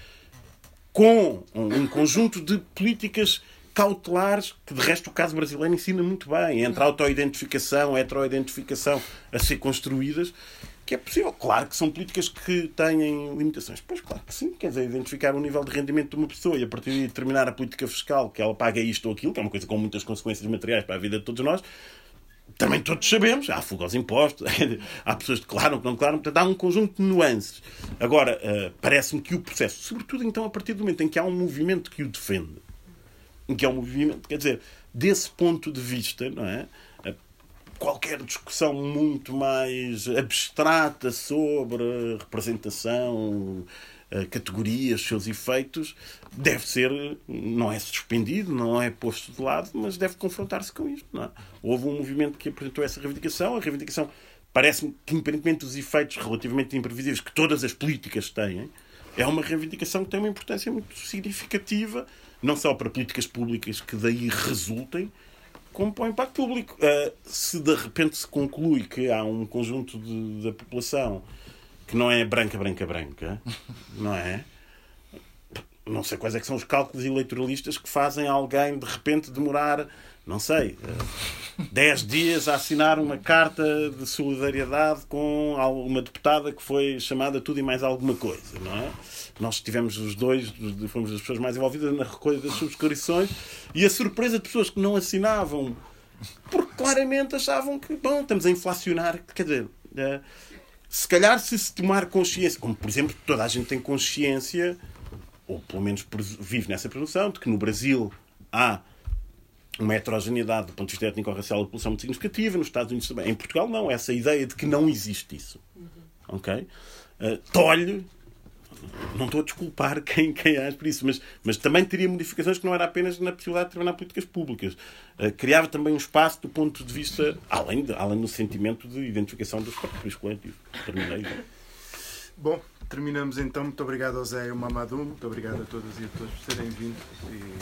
com um conjunto de políticas cautelares, que de resto o caso brasileiro ensina muito bem, entre a autoidentificação, a heteroidentificação a ser construídas, que é possível. Claro que são políticas que têm limitações. Pois, claro que sim. Quer dizer, identificar o nível de rendimento de uma pessoa e a partir de determinar a política fiscal, que ela paga isto ou aquilo, que é uma coisa com muitas consequências materiais para a vida de todos nós, também todos sabemos. Há fuga aos impostos, há pessoas que declaram, que não declaram, portanto há um conjunto de nuances. Agora, parece-me que o processo, sobretudo então a partir do momento em que há um movimento que o defende, que é um movimento, quer dizer, desse ponto de vista, não é? Qualquer discussão muito mais abstrata sobre representação, categorias, seus efeitos, deve ser, não é suspendido, não é posto de lado, mas deve confrontar-se com isto, não é? Houve um movimento que apresentou essa reivindicação, a reivindicação parece-me que, independentemente dos efeitos relativamente imprevisíveis que todas as políticas têm, é uma reivindicação que tem uma importância muito significativa, não só para políticas públicas que daí resultem, como para o impacto público. Uh, se de repente se conclui que há um conjunto de, da população que não é branca, branca, branca, não é? não sei quais é que são os cálculos eleitoralistas que fazem alguém, de repente, demorar, não sei, dez dias a assinar uma carta de solidariedade com uma deputada que foi chamada tudo e mais alguma coisa, não é? Nós tivemos os dois, fomos as pessoas mais envolvidas na recolha das subscrições, e a surpresa de pessoas que não assinavam, porque claramente achavam que, bom, estamos a inflacionar, quer dizer... Se calhar, se se tomar consciência, como por exemplo toda a gente tem consciência, ou pelo menos vive nessa presunção, de que no Brasil há uma heterogeneidade do ponto de vista étnico-racial da população muito significativa, nos Estados Unidos também. Em Portugal não, essa ideia de que não existe isso. Uhum. Ok? Uh, tolhe, não estou a desculpar quem, quem age por isso, mas, mas também teria modificações que não era apenas na possibilidade de trabalhar políticas públicas. Uh, criava também um espaço do ponto de vista, além, de, além do sentimento de identificação dos próprios coletivos. Terminei. Bom, terminamos então. Muito obrigado ao Zé e ao Mamadou. Muito obrigado a todas e a todos por terem vindo. E...